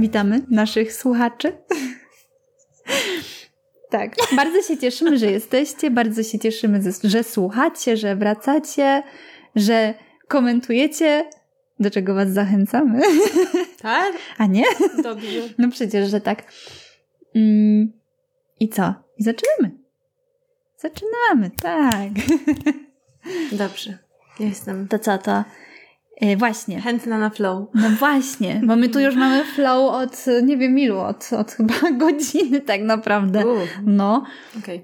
Witamy naszych słuchaczy. Tak, bardzo się cieszymy, że jesteście, bardzo się cieszymy, że słuchacie, że wracacie, że komentujecie, do czego was zachęcamy. Tak? A nie? Dobrze. No przecież, że tak. I co? I zaczynamy. Zaczynamy, tak. Dobrze. Ja jestem Tacata. Właśnie. Chętna na flow. No właśnie, bo my tu już mamy flow od nie wiem ilu, od chyba godziny tak naprawdę. No. Okay.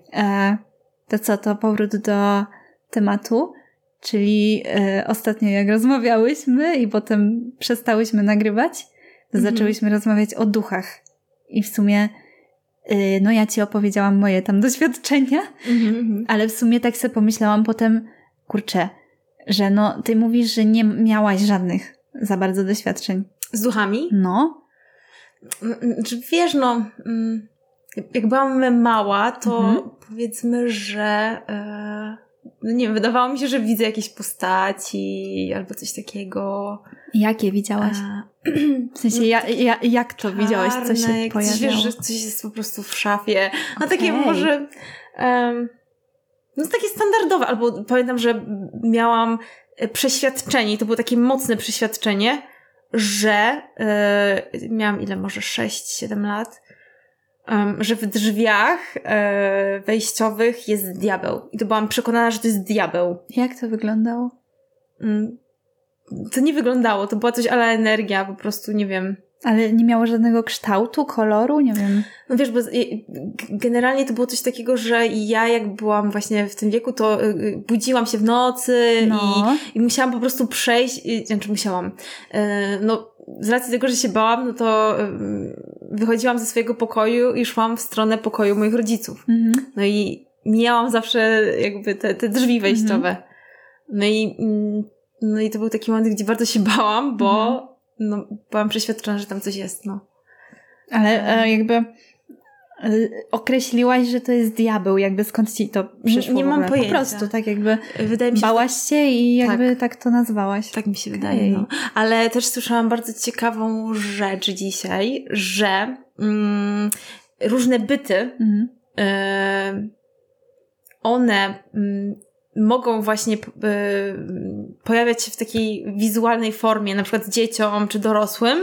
To co, to powrót do tematu, czyli ostatnio jak rozmawiałyśmy i potem przestałyśmy nagrywać, to zaczęłyśmy rozmawiać o duchach. I w sumie no ja ci opowiedziałam moje tam doświadczenia, ale w sumie tak sobie pomyślałam potem, kurczę, że no, ty mówisz, że nie miałaś żadnych za bardzo doświadczeń. Z duchami? No. Czy wiesz, no, jak byłam mała, to powiedzmy, że no nie wiem, wydawało mi się, że widzę jakieś postaci albo coś takiego. Jakie widziałaś? W sensie, jak to widziałaś? Co się pojawiało? Coś, wiesz, że coś jest po prostu w szafie. No okay. Takie może... no takie standardowe, albo pamiętam, że miałam przeświadczenie, to było takie mocne przeświadczenie, że miałam ile, może 6-7 lat, że w drzwiach wejściowych jest diabeł. I to byłam przekonana, że to jest diabeł. Jak to wyglądało? To nie wyglądało, to była coś a la energia, po prostu nie wiem. Ale nie miało żadnego kształtu, koloru? Nie wiem. No wiesz, bo generalnie to było coś takiego, że ja jak byłam właśnie w tym wieku, to budziłam się w nocy i musiałam po prostu przejść, znaczy musiałam, no z racji tego, że się bałam, no to wychodziłam ze swojego pokoju i szłam w stronę pokoju moich rodziców. Mhm. No i mijałam zawsze jakby te drzwi wejściowe. Mhm. No i to był taki moment, gdzie bardzo się bałam, bo no, byłam przeświadczona, że tam coś jest, no. Ale jakby określiłaś, że to jest diabeł, jakby skąd ci to przyszło? Nie mam pojęcia. Po prostu, tak jakby wydaje mi się, bałaś się i jakby tak to nazwałaś. Tak mi się wydaje, no. Ale też słyszałam bardzo ciekawą rzecz dzisiaj, że różne byty, one... mogą właśnie pojawiać się w takiej wizualnej formie, na przykład dzieciom czy dorosłym.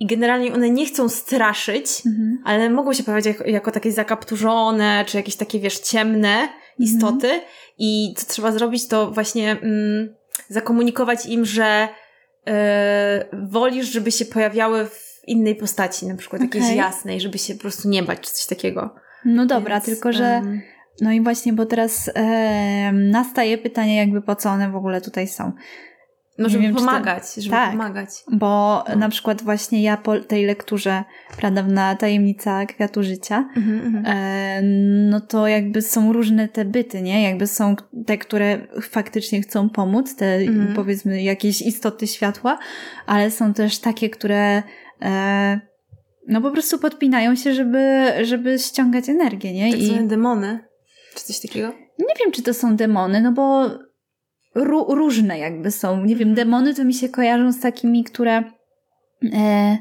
I generalnie one nie chcą straszyć, ale mogą się pojawiać jako takie zakapturzone, czy jakieś takie, wiesz, ciemne istoty. I co trzeba zrobić, to właśnie zakomunikować im, że wolisz, żeby się pojawiały w innej postaci, na przykład jakiejś jasnej, żeby się po prostu nie bać, czy coś takiego. No dobra, więc, tylko że... No i właśnie, bo teraz nastaje pytanie, jakby po co one w ogóle tutaj są. No, żeby pomagać, pomagać. Bo na przykład właśnie ja po tej lekturze Pradawna tajemnica kwiatu życia, no to jakby są różne te byty, nie? Jakby są te, które faktycznie chcą pomóc, te powiedzmy jakieś istoty światła, ale są też takie, które... no po prostu podpinają się, żeby ściągać energię, nie? Tak zwane demony, czy coś takiego? Nie wiem, czy to są demony, no bo różne jakby są. Nie wiem, demony to mi się kojarzą z takimi, które...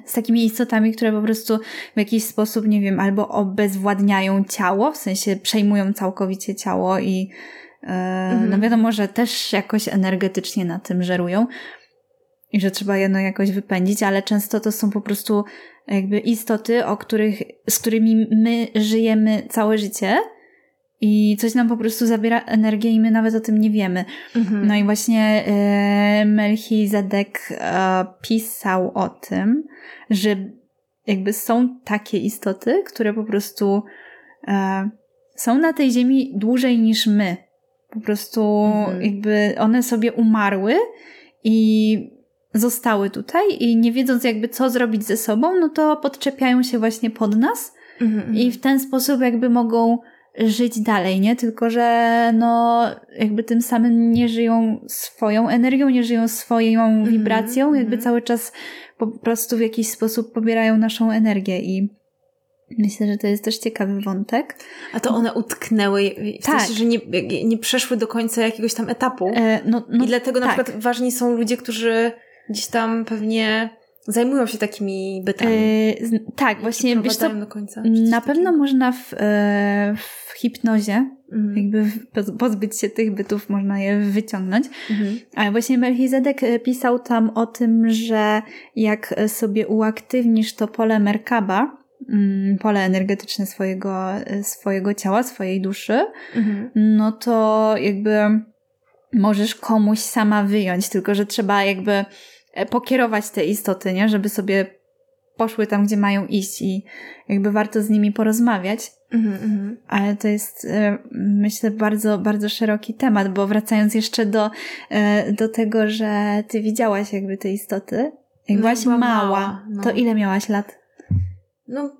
z takimi istotami, które po prostu w jakiś sposób, nie wiem, albo obezwładniają ciało, w sensie przejmują całkowicie ciało i no wiadomo, że też jakoś energetycznie na tym żerują. I że trzeba je no jakoś wypędzić, ale często to są po prostu jakby istoty, z którymi my żyjemy całe życie i coś nam po prostu zabiera energię i my nawet o tym nie wiemy. No i właśnie Melchizedek pisał o tym, że jakby są takie istoty, które po prostu są na tej ziemi dłużej niż my. Po prostu jakby one sobie umarły i zostały tutaj i nie wiedząc jakby co zrobić ze sobą, no to podczepiają się właśnie pod nas i w ten sposób jakby mogą żyć dalej, nie? Tylko, że no jakby tym samym nie żyją swoją energią, nie żyją swoją wibracją, jakby cały czas po prostu w jakiś sposób pobierają naszą energię i myślę, że to jest też ciekawy wątek. A to one utknęły w sensie, że nie przeszły do końca jakiegoś tam etapu. I dlatego na przykład ważni są ludzie, którzy gdzieś tam pewnie zajmują się takimi bytami. Tak, właśnie. Wiesz co, do końca, na pewno można w hipnozie jakby pozbyć się tych bytów, można je wyciągnąć. Ale właśnie Melchizedek pisał tam o tym, że jak sobie uaktywnisz to pole Merkaba, pole energetyczne swojego ciała, swojej duszy, no to jakby możesz komuś sama wyjąć, tylko że trzeba jakby pokierować te istoty, nie? Żeby sobie poszły tam, gdzie mają iść i jakby warto z nimi porozmawiać. Ale to jest, myślę, bardzo, bardzo szeroki temat, bo wracając jeszcze do tego, że ty widziałaś jakby te istoty, jak byłaś mała, no. To ile miałaś lat? No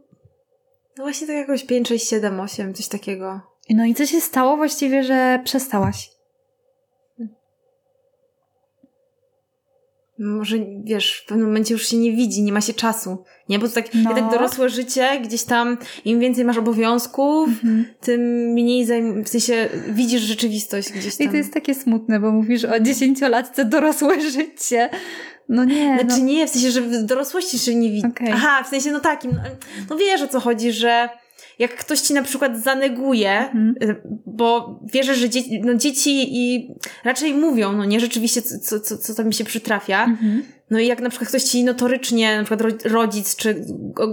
właśnie tak jakoś 5, 6, 7, 8, coś takiego. No i co się stało właściwie, że przestałaś? Może, wiesz, w pewnym momencie już się nie widzi, nie ma się czasu. Nie, bo to tak, jednak dorosłe życie, gdzieś tam im więcej masz obowiązków, tym mniej w sensie widzisz rzeczywistość gdzieś tam. I to jest takie smutne, bo mówisz o 10-latce dorosłe życie. No nie. Znaczy nie, w sensie, że w dorosłości się nie widzi. Okay. Aha, w sensie, no takim, no wiesz o co chodzi, że jak ktoś ci na przykład zaneguje, bo wierzę, że dzieci i raczej mówią, no nie rzeczywiście, co tam mi się przytrafia. No i jak na przykład ktoś ci notorycznie, na przykład rodzic, czy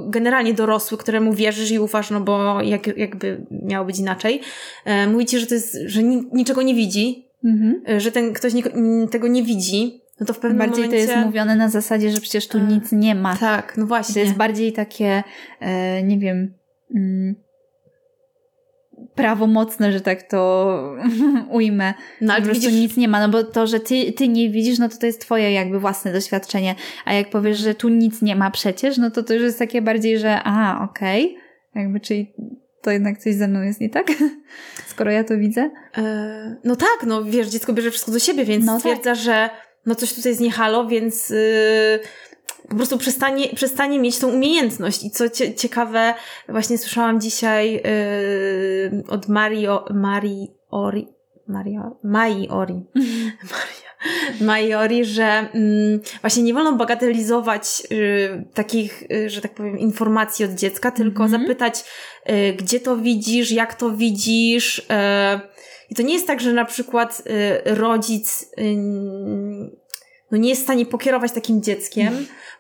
generalnie dorosły, któremu wierzysz i ufasz, no bo jakby miało być inaczej, mówi ci, że to jest, że niczego nie widzi, że ten ktoś tego nie widzi, no to w pewnym bardziej momencie... Bardziej to jest mówione na zasadzie, że przecież tu nic nie ma. Tak, no właśnie. To jest bardziej takie, nie wiem... prawomocne, że tak to ujmę. No, ale po prostu widzisz... nic nie ma, no bo to, że ty nie widzisz, no to jest twoje jakby własne doświadczenie, a jak powiesz, że tu nic nie ma przecież, no to już jest takie bardziej, że okej, jakby czyli to jednak coś ze mną jest nie tak, skoro ja to widzę. No tak, no wiesz, dziecko bierze wszystko do siebie, więc stwierdza, że no coś tutaj jest nie halo, więc... po prostu przestanie mieć tą umiejętność. I co ciekawe, właśnie słyszałam dzisiaj od Majaori, że właśnie nie wolno bagatelizować takich, że tak powiem, informacji od dziecka, tylko zapytać, gdzie to widzisz, jak to widzisz. I to nie jest tak, że na przykład rodzic... no nie jest w stanie pokierować takim dzieckiem,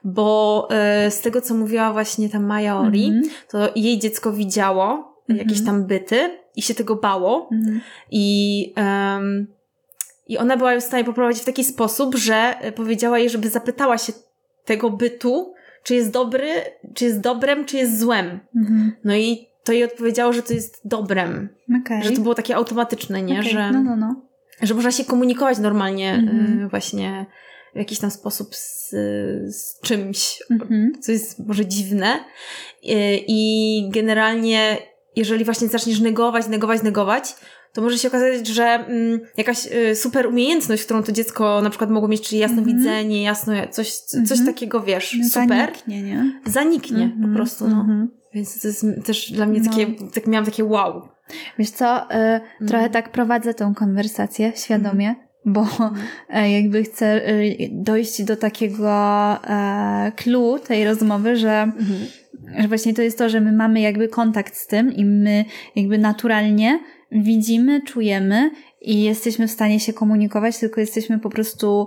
bo z tego, co mówiła właśnie ta Majaori, to jej dziecko widziało jakieś tam byty i się tego bało. I ona była ją w stanie poprowadzić w taki sposób, że powiedziała jej, żeby zapytała się tego bytu, czy jest dobry, czy jest dobrem, czy jest złem. No i to jej odpowiedziało, że to jest dobrem. Że to było takie automatyczne, nie? Że, że można się komunikować normalnie właśnie... w jakiś tam sposób z czymś, co jest może dziwne. I generalnie, jeżeli właśnie zaczniesz negować, to może się okazać, że jakaś super umiejętność, którą to dziecko na przykład mogło mieć, czyli jasnowidzenie, coś takiego, wiesz, super. Zaniknie, nie? Zaniknie po prostu, no. Więc to jest też dla mnie takie, tak miałam takie wow. Wiesz co, trochę tak prowadzę tą konwersację świadomie, bo jakby chcę dojść do takiego clue tej rozmowy, że właśnie to jest to, że my mamy jakby kontakt z tym i my jakby naturalnie widzimy, czujemy i jesteśmy w stanie się komunikować, tylko jesteśmy po prostu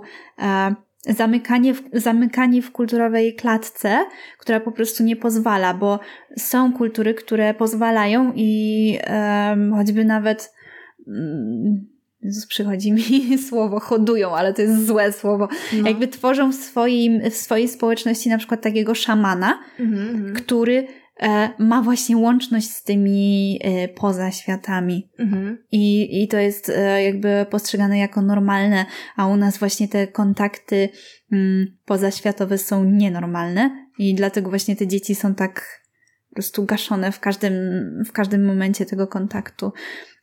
zamykani w kulturowej klatce, która po prostu nie pozwala, bo są kultury, które pozwalają i choćby nawet... Jezus, przychodzi mi słowo, hodują, ale to jest złe słowo. No. Jakby tworzą w swojej społeczności na przykład takiego szamana, który ma właśnie łączność z tymi poza światami. I to jest jakby postrzegane jako normalne, a u nas właśnie te kontakty pozaświatowe są nienormalne i dlatego właśnie te dzieci są tak po prostu gaszone w każdym momencie tego kontaktu.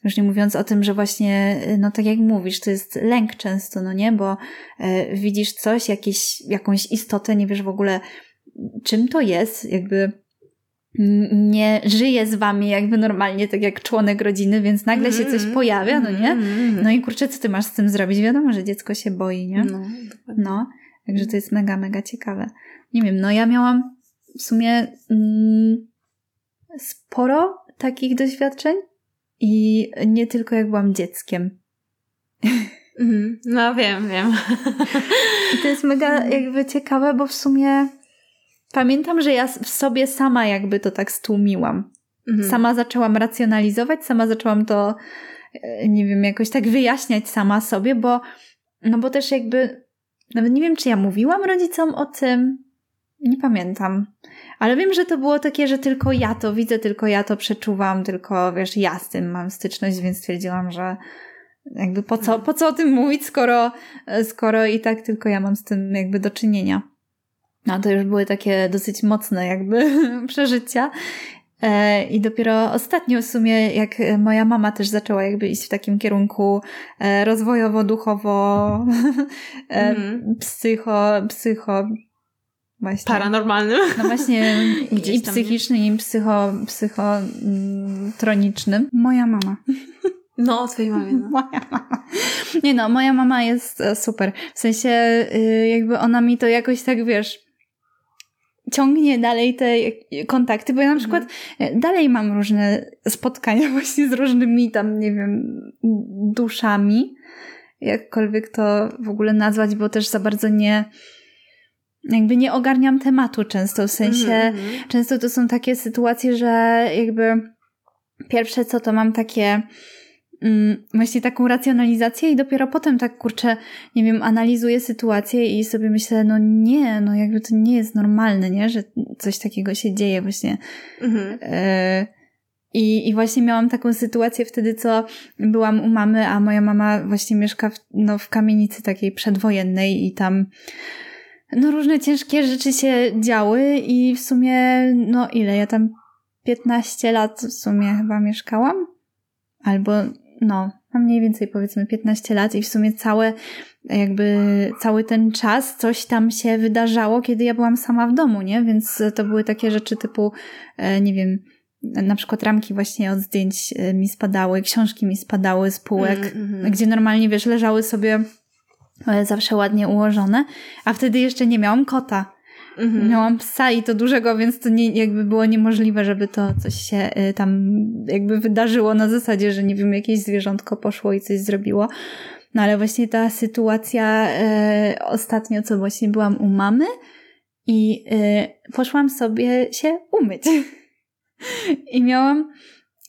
Już nie mówiąc o tym, że właśnie, no tak jak mówisz, to jest lęk często, no nie? Bo widzisz coś, jakąś istotę, nie wiesz w ogóle czym to jest, jakby nie żyje z wami jakby normalnie, tak jak członek rodziny, więc nagle się coś pojawia, no nie? No i kurczę, co ty masz z tym zrobić? Wiadomo, że dziecko się boi, nie? No. Także to jest mega, mega ciekawe. Nie wiem, no ja miałam w sumie sporo takich doświadczeń i nie tylko jak byłam dzieckiem. No wiem. I to jest mega jakby ciekawe, bo w sumie pamiętam, że ja w sobie sama jakby to tak stłumiłam. Sama zaczęłam racjonalizować, sama zaczęłam to, nie wiem, jakoś tak wyjaśniać sama sobie, bo też jakby, nawet nie wiem, czy ja mówiłam rodzicom o tym, nie pamiętam, ale wiem, że to było takie, że tylko ja to widzę, tylko ja to przeczuwam, tylko wiesz, ja z tym mam styczność, więc stwierdziłam, że jakby po co o tym mówić, skoro i tak tylko ja mam z tym jakby do czynienia. No to już były takie dosyć mocne jakby przeżycia. I dopiero ostatnio w sumie, jak moja mama też zaczęła jakby iść w takim kierunku rozwojowo, duchowo, psycho właśnie. Paranormalnym. No właśnie, i psychicznym, i psychotronicznym. Moja mama. No, o twojej mamie. No. Moja mama. Nie no, moja mama jest super. W sensie jakby ona mi to jakoś tak, wiesz, ciągnie dalej te kontakty, bo ja na przykład dalej mam różne spotkania właśnie z różnymi tam, nie wiem, duszami, jakkolwiek to w ogóle nazwać, bo też za bardzo nie ogarniam tematu często, w sensie często to są takie sytuacje, że jakby pierwsze co to mam takie właśnie taką racjonalizację i dopiero potem tak, kurczę, nie wiem, analizuję sytuację i sobie myślę, no nie, no jakby to nie jest normalne, nie, że coś takiego się dzieje właśnie. I właśnie miałam taką sytuację wtedy, co byłam u mamy, a moja mama właśnie mieszka w kamienicy takiej przedwojennej i tam no różne ciężkie rzeczy się działy i w sumie, no ile, ja tam 15 lat w sumie chyba mieszkałam. Albo, no, mniej więcej powiedzmy 15 lat i w sumie cały ten czas coś tam się wydarzało, kiedy ja byłam sama w domu, nie? Więc to były takie rzeczy typu, nie wiem, na przykład ramki właśnie od zdjęć mi spadały, książki mi spadały z półek, gdzie normalnie, wiesz, leżały sobie zawsze ładnie ułożone, a wtedy jeszcze nie miałam kota. Miałam psa i to dużego, więc to nie, jakby było niemożliwe, żeby to coś się tam jakby wydarzyło na zasadzie, że nie wiem, jakieś zwierzątko poszło i coś zrobiło. No ale właśnie ta sytuacja ostatnio, co właśnie byłam u mamy i poszłam sobie się umyć. I miałam,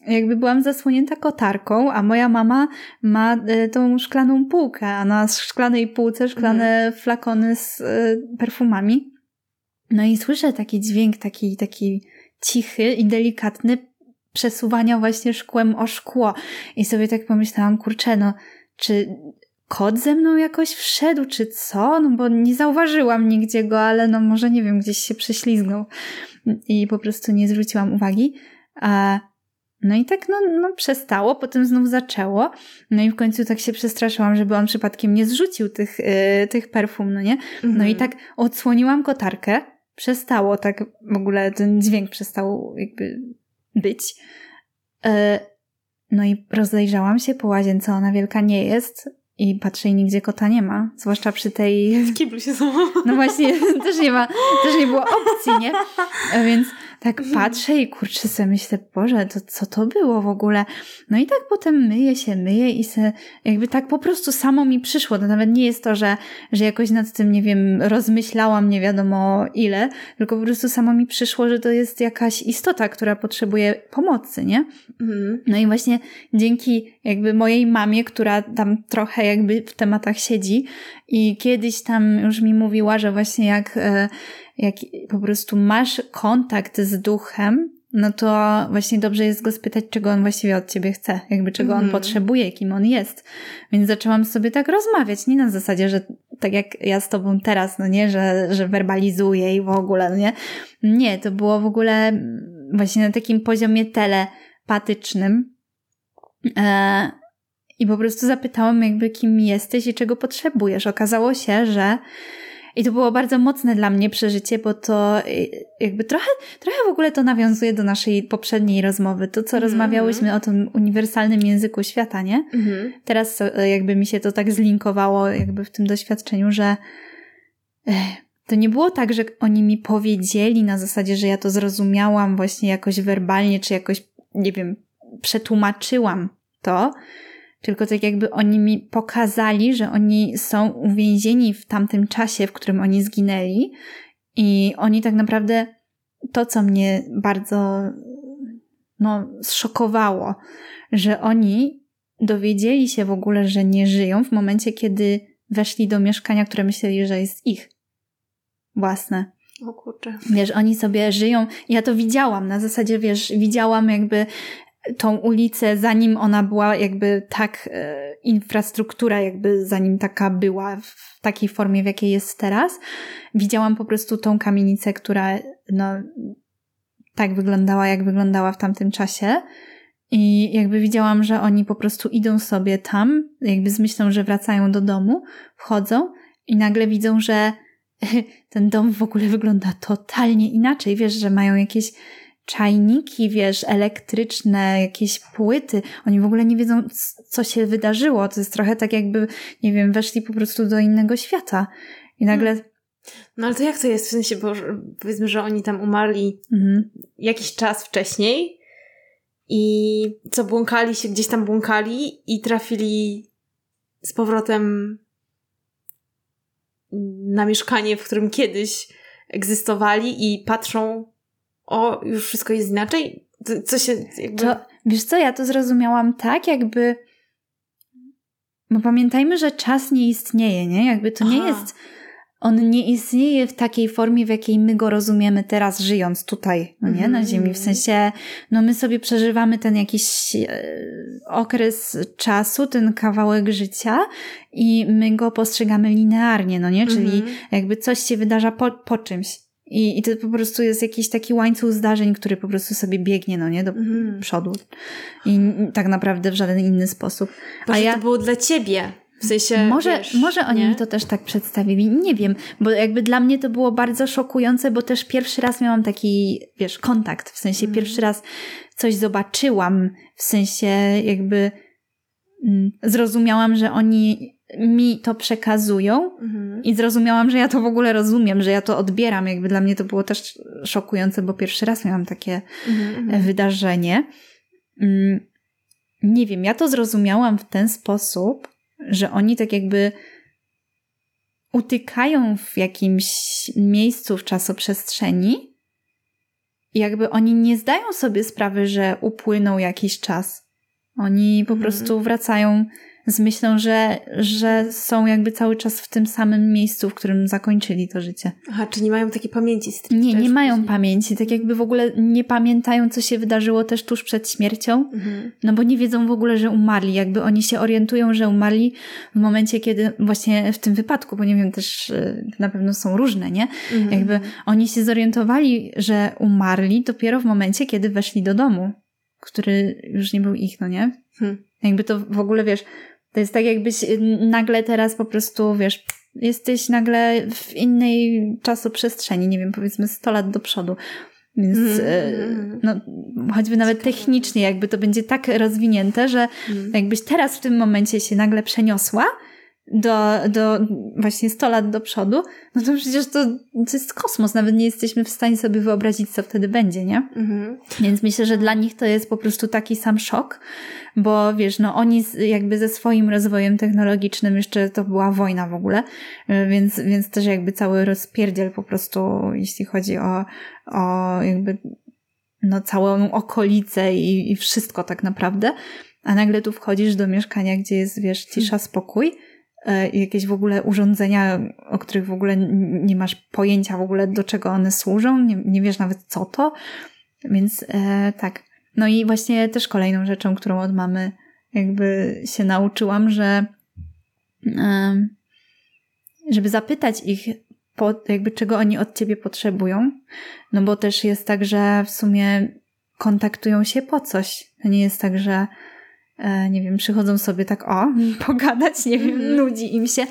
jakby byłam zasłonięta kotarką, a moja mama ma tą szklaną półkę, a na szklanej półce szklane flakony z perfumami. No i słyszę taki dźwięk, taki cichy i delikatny przesuwania właśnie szkłem o szkło. I sobie tak pomyślałam, kurczę, no czy kot ze mną jakoś wszedł, czy co? No bo nie zauważyłam nigdzie go, ale no może, nie wiem, gdzieś się prześlizgnął i po prostu nie zwróciłam uwagi. No i tak no przestało, potem znów zaczęło. No i w końcu tak się przestraszyłam, żeby on przypadkiem nie zrzucił tych perfum, no nie? No i tak odsłoniłam kotarkę. Przestało tak, w ogóle ten dźwięk przestał jakby być. No i rozejrzałam się po łazience, ona wielka nie jest i patrzę i nigdzie kota nie ma, zwłaszcza przy tej... W kiblu się są. No właśnie, też nie było opcji, nie? Więc tak patrzę i kurczę sobie myślę, Boże, to co to było w ogóle? No i tak potem myję i se jakby tak po prostu samo mi przyszło. To nawet nie jest to, że jakoś nad tym, nie wiem, rozmyślałam nie wiadomo ile, tylko po prostu samo mi przyszło, że to jest jakaś istota, która potrzebuje pomocy, nie? No i właśnie dzięki jakby mojej mamie, która tam trochę jakby w tematach siedzi i kiedyś tam już mi mówiła, że właśnie jak po prostu masz kontakt z duchem, no to właśnie dobrze jest go spytać, czego on właściwie od ciebie chce, jakby czego on potrzebuje, kim on jest. Więc zaczęłam sobie tak rozmawiać, nie na zasadzie, że tak jak ja z tobą teraz, no nie, że werbalizuję i w ogóle, no nie. Nie, to było w ogóle właśnie na takim poziomie telepatycznym. I po prostu zapytałam jakby, kim jesteś i czego potrzebujesz. Okazało się, że i to było bardzo mocne dla mnie przeżycie, bo to jakby trochę w ogóle to nawiązuje do naszej poprzedniej rozmowy. To, co rozmawiałyśmy o tym uniwersalnym języku świata, nie? Teraz jakby mi się to tak zlinkowało jakby w tym doświadczeniu, że To nie było tak, że oni mi powiedzieli na zasadzie, że ja to zrozumiałam właśnie jakoś werbalnie, czy jakoś, nie wiem, przetłumaczyłam to, tylko tak jakby oni mi pokazali, że oni są uwięzieni w tamtym czasie, w którym oni zginęli i oni tak naprawdę to, co mnie bardzo zszokowało, że oni dowiedzieli się w ogóle, że nie żyją w momencie, kiedy weszli do mieszkania, które myśleli, że jest ich własne. O kurczę. Wiesz, oni sobie żyją. Ja to widziałam na zasadzie, wiesz, widziałam jakby tą ulicę, zanim ona była jakby tak, infrastruktura jakby zanim taka była w takiej formie, w jakiej jest teraz. Widziałam po prostu tą kamienicę, która tak wyglądała, jak wyglądała w tamtym czasie. I jakby widziałam, że oni po prostu idą sobie tam, jakby z myślą, że wracają do domu, wchodzą i nagle widzą, że ten dom w ogóle wygląda totalnie inaczej. Wiesz, że mają jakieś czajniki, wiesz, elektryczne, jakieś płyty. Oni w ogóle nie wiedzą, co się wydarzyło. To jest trochę tak jakby, nie wiem, weszli po prostu do innego świata. I nagle... No ale to jak to jest? W sensie, bo powiedzmy, że oni tam umarli jakiś czas wcześniej i co, błąkali się, gdzieś tam błąkali i trafili z powrotem na mieszkanie, w którym kiedyś egzystowali i patrzą, o, już wszystko jest inaczej? Co się jakby... To, wiesz co, ja to zrozumiałam tak, jakby... Bo pamiętajmy, że czas nie istnieje, nie? Jakby to nie jest... On nie istnieje w takiej formie, w jakiej my go rozumiemy teraz, żyjąc tutaj, nie? Na ziemi. W sensie, my sobie przeżywamy ten jakiś okres czasu, ten kawałek życia i my go postrzegamy linearnie, nie? Czyli jakby coś się wydarza po czymś. I to po prostu jest jakiś taki łańcuch zdarzeń, który po prostu sobie biegnie, nie? Do przodu. I tak naprawdę w żaden inny sposób. Boże, to było dla ciebie. W sensie, może oni mi to też tak przedstawili, nie wiem, bo jakby dla mnie to było bardzo szokujące, bo też pierwszy raz miałam taki, wiesz, kontakt, w sensie pierwszy raz coś zobaczyłam, w sensie jakby zrozumiałam, że oni mi to przekazują i zrozumiałam, że ja to w ogóle rozumiem, że ja to odbieram, jakby dla mnie to było też szokujące, bo pierwszy raz miałam takie wydarzenie. Nie wiem, ja to zrozumiałam w ten sposób, że oni tak jakby utykają w jakimś miejscu w czasoprzestrzeni i jakby oni nie zdają sobie sprawy, że upłynął jakiś czas. Oni po prostu wracają z myślą, że są jakby cały czas w tym samym miejscu, w którym zakończyli to życie. Aha, czy nie mają takiej pamięci? Nie mają pamięci. Tak jakby w ogóle nie pamiętają, co się wydarzyło też tuż przed śmiercią, bo nie wiedzą w ogóle, że umarli. Jakby oni się orientują, że umarli w momencie, kiedy właśnie w tym wypadku, bo nie wiem, też na pewno są różne, nie? Jakby oni się zorientowali, że umarli dopiero w momencie, kiedy weszli do domu, który już nie był ich, nie? Jakby to w ogóle, wiesz, to jest tak jakbyś nagle teraz po prostu, wiesz, jesteś nagle w innej czasoprzestrzeni, nie wiem, powiedzmy 100 lat do przodu. Więc choćby nawet technicznie jakby to będzie tak rozwinięte, że jakbyś teraz w tym momencie się nagle przeniosła do właśnie 100 lat do przodu, to przecież to jest kosmos. Nawet nie jesteśmy w stanie sobie wyobrazić, co wtedy będzie, nie? Więc myślę, że dla nich to jest po prostu taki sam szok, bo wiesz, oni jakby ze swoim rozwojem technologicznym, jeszcze to była wojna w ogóle, więc też jakby cały rozpierdziel po prostu, jeśli chodzi o jakby całą okolicę i wszystko tak naprawdę. A nagle tu wchodzisz do mieszkania, gdzie jest, wiesz, cisza, spokój, jakieś w ogóle urządzenia, o których w ogóle nie masz pojęcia w ogóle, do czego one służą, nie wiesz nawet co to, więc tak. No i właśnie też kolejną rzeczą, którą od mamy jakby się nauczyłam, że żeby zapytać ich, jakby czego oni od ciebie potrzebują, bo też jest tak, że w sumie kontaktują się po coś. To nie jest tak, że nie wiem, przychodzą sobie tak, pogadać, nie wiem, nudzi im się.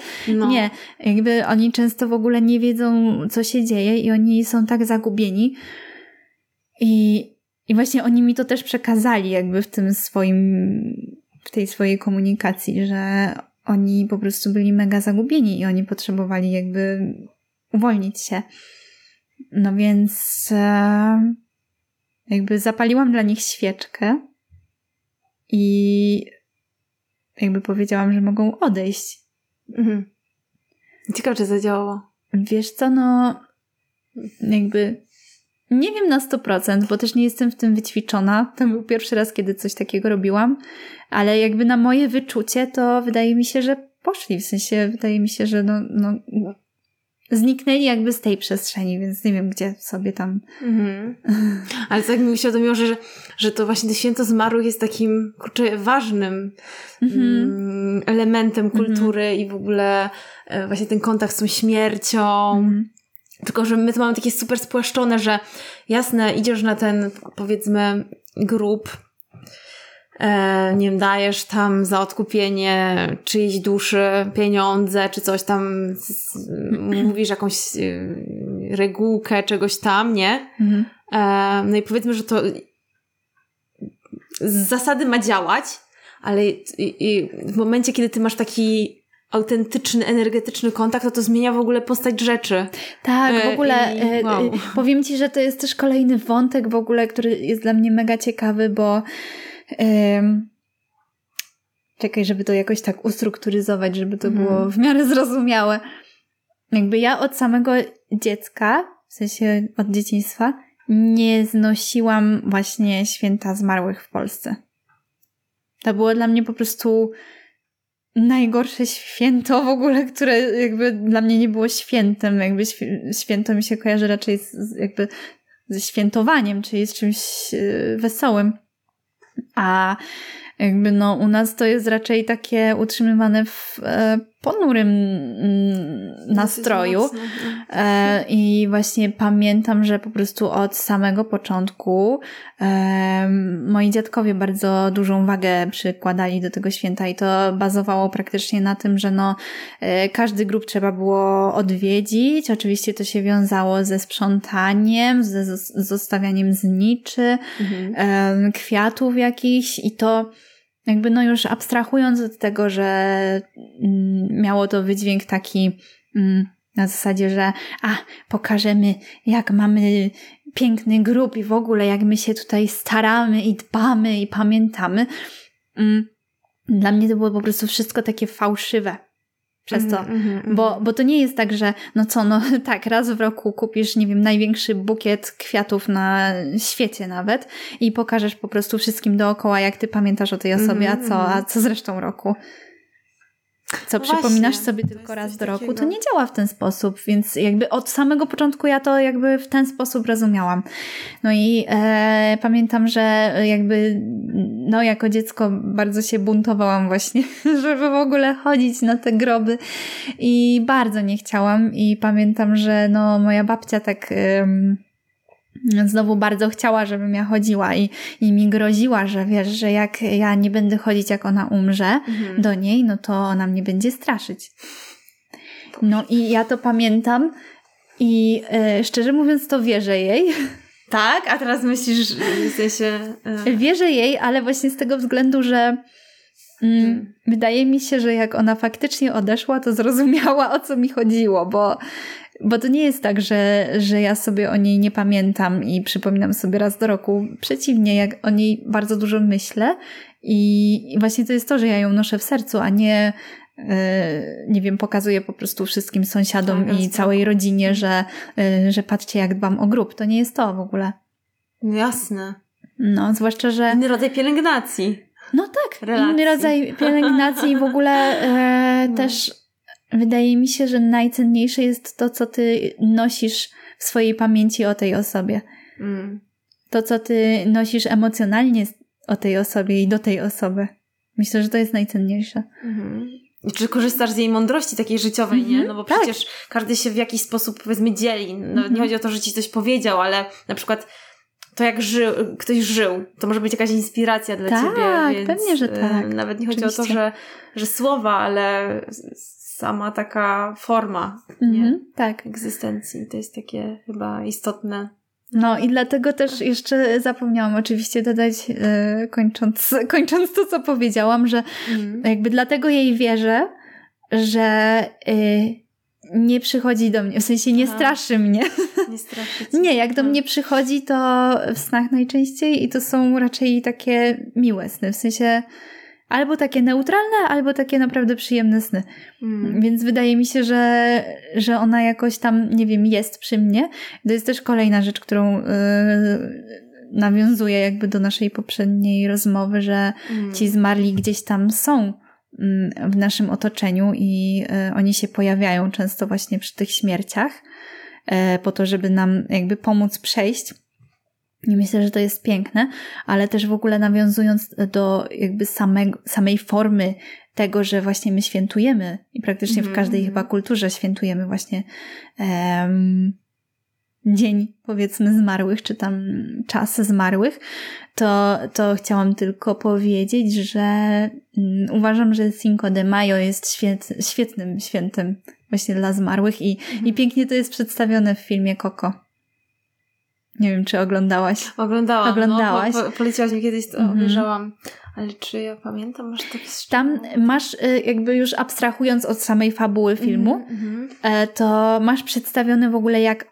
Nie, jakby oni często w ogóle nie wiedzą, co się dzieje i oni są tak zagubieni. I właśnie oni mi to też przekazali jakby w tej swojej komunikacji, że oni po prostu byli mega zagubieni i oni potrzebowali jakby uwolnić się. No więc jakby zapaliłam dla nich świeczkę i jakby powiedziałam, że mogą odejść. Mhm. Ciekawe, czy zadziałało. Wiesz co, no jakby nie wiem na 100%, bo też nie jestem w tym wyćwiczona. To był pierwszy raz, kiedy coś takiego robiłam, ale jakby na moje wyczucie to wydaje mi się, że poszli. W sensie wydaje mi się, że no zniknęli jakby z tej przestrzeni, więc nie wiem, gdzie sobie tam... Mhm. Ale tak mi się uświadomiło, że to właśnie to święto zmarłych jest takim, kurczę, ważnym elementem kultury i w ogóle właśnie ten kontakt z tą śmiercią. Mhm. Tylko, że my to mamy takie super spłaszczone, że jasne, idziesz na ten, powiedzmy, grób, nie wiem, dajesz tam za odkupienie czyjejś duszy pieniądze, czy coś tam, mówisz jakąś regułkę, czegoś tam, nie? Mhm. No i powiedzmy, że to z zasady ma działać, ale i w momencie, kiedy ty masz taki autentyczny, energetyczny kontakt, to zmienia w ogóle postać rzeczy. Tak, w ogóle wow. Powiem ci, że to jest też kolejny wątek w ogóle, który jest dla mnie mega ciekawy, bo czekaj, żeby to jakoś tak ustrukturyzować, żeby to było w miarę zrozumiałe. Jakby ja od samego dziecka, w sensie od dzieciństwa, nie znosiłam właśnie święta zmarłych w Polsce. To było dla mnie po prostu najgorsze święto w ogóle, które jakby dla mnie nie było świętem. Jakby święto mi się kojarzy raczej jakby ze świętowaniem, czyli z czymś wesołym. A jakby u nas to jest raczej takie utrzymywane w ponurym nastroju. I właśnie pamiętam, że po prostu od samego początku moi dziadkowie bardzo dużą wagę przykładali do tego święta i to bazowało praktycznie na tym, że każdy grób trzeba było odwiedzić. Oczywiście to się wiązało ze sprzątaniem, ze zostawianiem zniczy, kwiatów jakichś i to jakby już abstrahując od tego, że miało to wydźwięk taki na zasadzie, że pokażemy jak mamy piękny grób i w ogóle jak my się tutaj staramy i dbamy i pamiętamy. Dla mnie to było po prostu wszystko takie fałszywe przez to, bo to nie jest tak, że tak raz w roku kupisz, nie wiem, największy bukiet kwiatów na świecie nawet i pokażesz po prostu wszystkim dookoła, jak ty pamiętasz o tej osobie, a co zresztą roku. Co przypominasz właśnie, sobie tylko raz do roku, to nie działa w ten sposób, więc jakby od samego początku ja to jakby w ten sposób rozumiałam. No i pamiętam, że jakby jako dziecko bardzo się buntowałam właśnie, żeby w ogóle chodzić na te groby i bardzo nie chciałam i pamiętam, że moja babcia tak... znowu bardzo chciała, żebym ja chodziła i mi groziła, że wiesz, że jak ja nie będę chodzić, jak ona umrze do niej, to ona mnie będzie straszyć. No i ja to pamiętam i szczerze mówiąc to wierzę jej. Tak? A teraz myślisz, że Wierzę jej, ale właśnie z tego względu, że wydaje mi się, że jak ona faktycznie odeszła, to zrozumiała, o co mi chodziło, bo to nie jest tak, że ja sobie o niej nie pamiętam i przypominam sobie raz do roku. Przeciwnie, jak o niej bardzo dużo myślę i właśnie to jest to, że ja ją noszę w sercu, a nie nie wiem, pokazuję po prostu wszystkim sąsiadom i całej rodzinie, że patrzcie jak dbam o grób. To nie jest to w ogóle. Jasne. Zwłaszcza, że... Inny rodzaj pielęgnacji. Relacji. Inny rodzaj pielęgnacji i w ogóle też wydaje mi się, że najcenniejsze jest to, co ty nosisz w swojej pamięci o tej osobie. To, co ty nosisz emocjonalnie o tej osobie i do tej osoby. Myślę, że to jest najcenniejsze. I czy korzystasz z jej mądrości takiej życiowej, nie? No bo przecież każdy się w jakiś sposób, powiedzmy, dzieli. Nie chodzi o to, że ci coś powiedział, ale na przykład to jak ktoś żył, to może być jakaś inspiracja dla ciebie. Więc pewnie, że tak. Nawet nie chodzi o to, że słowa, ale sama taka forma egzystencji. To jest takie chyba istotne. I dlatego też jeszcze zapomniałam oczywiście dodać, kończąc to, co powiedziałam, że jakby dlatego jej wierzę, że nie przychodzi do mnie, w sensie nie straszy mnie. Nie straszy cię. Nie, jak do mnie przychodzi, to w snach najczęściej i to są raczej takie miłe sny, w sensie albo takie neutralne, albo takie naprawdę przyjemne sny. Mm. Więc wydaje mi się, że ona jakoś tam, nie wiem, jest przy mnie. To jest też kolejna rzecz, którą nawiązuje jakby do naszej poprzedniej rozmowy, że ci zmarli gdzieś tam są w naszym otoczeniu i oni się pojawiają często właśnie przy tych śmierciach po to, żeby nam jakby pomóc przejść. I myślę, że to jest piękne, ale też w ogóle nawiązując do jakby samej formy tego, że właśnie my świętujemy i praktycznie w każdej chyba kulturze świętujemy właśnie dzień, powiedzmy, zmarłych, czy tam czas zmarłych, to chciałam tylko powiedzieć, że uważam, że Cinco de Mayo jest świetnym świętem właśnie dla zmarłych i pięknie to jest przedstawione w filmie Coco. Nie wiem, czy oglądałaś. Oglądałaś. No, poleciłaś mi kiedyś, to obejrzałam. Ale czy ja pamiętam? Masz taki tam masz, jakby już abstrahując od samej fabuły filmu, to masz przedstawione w ogóle, jak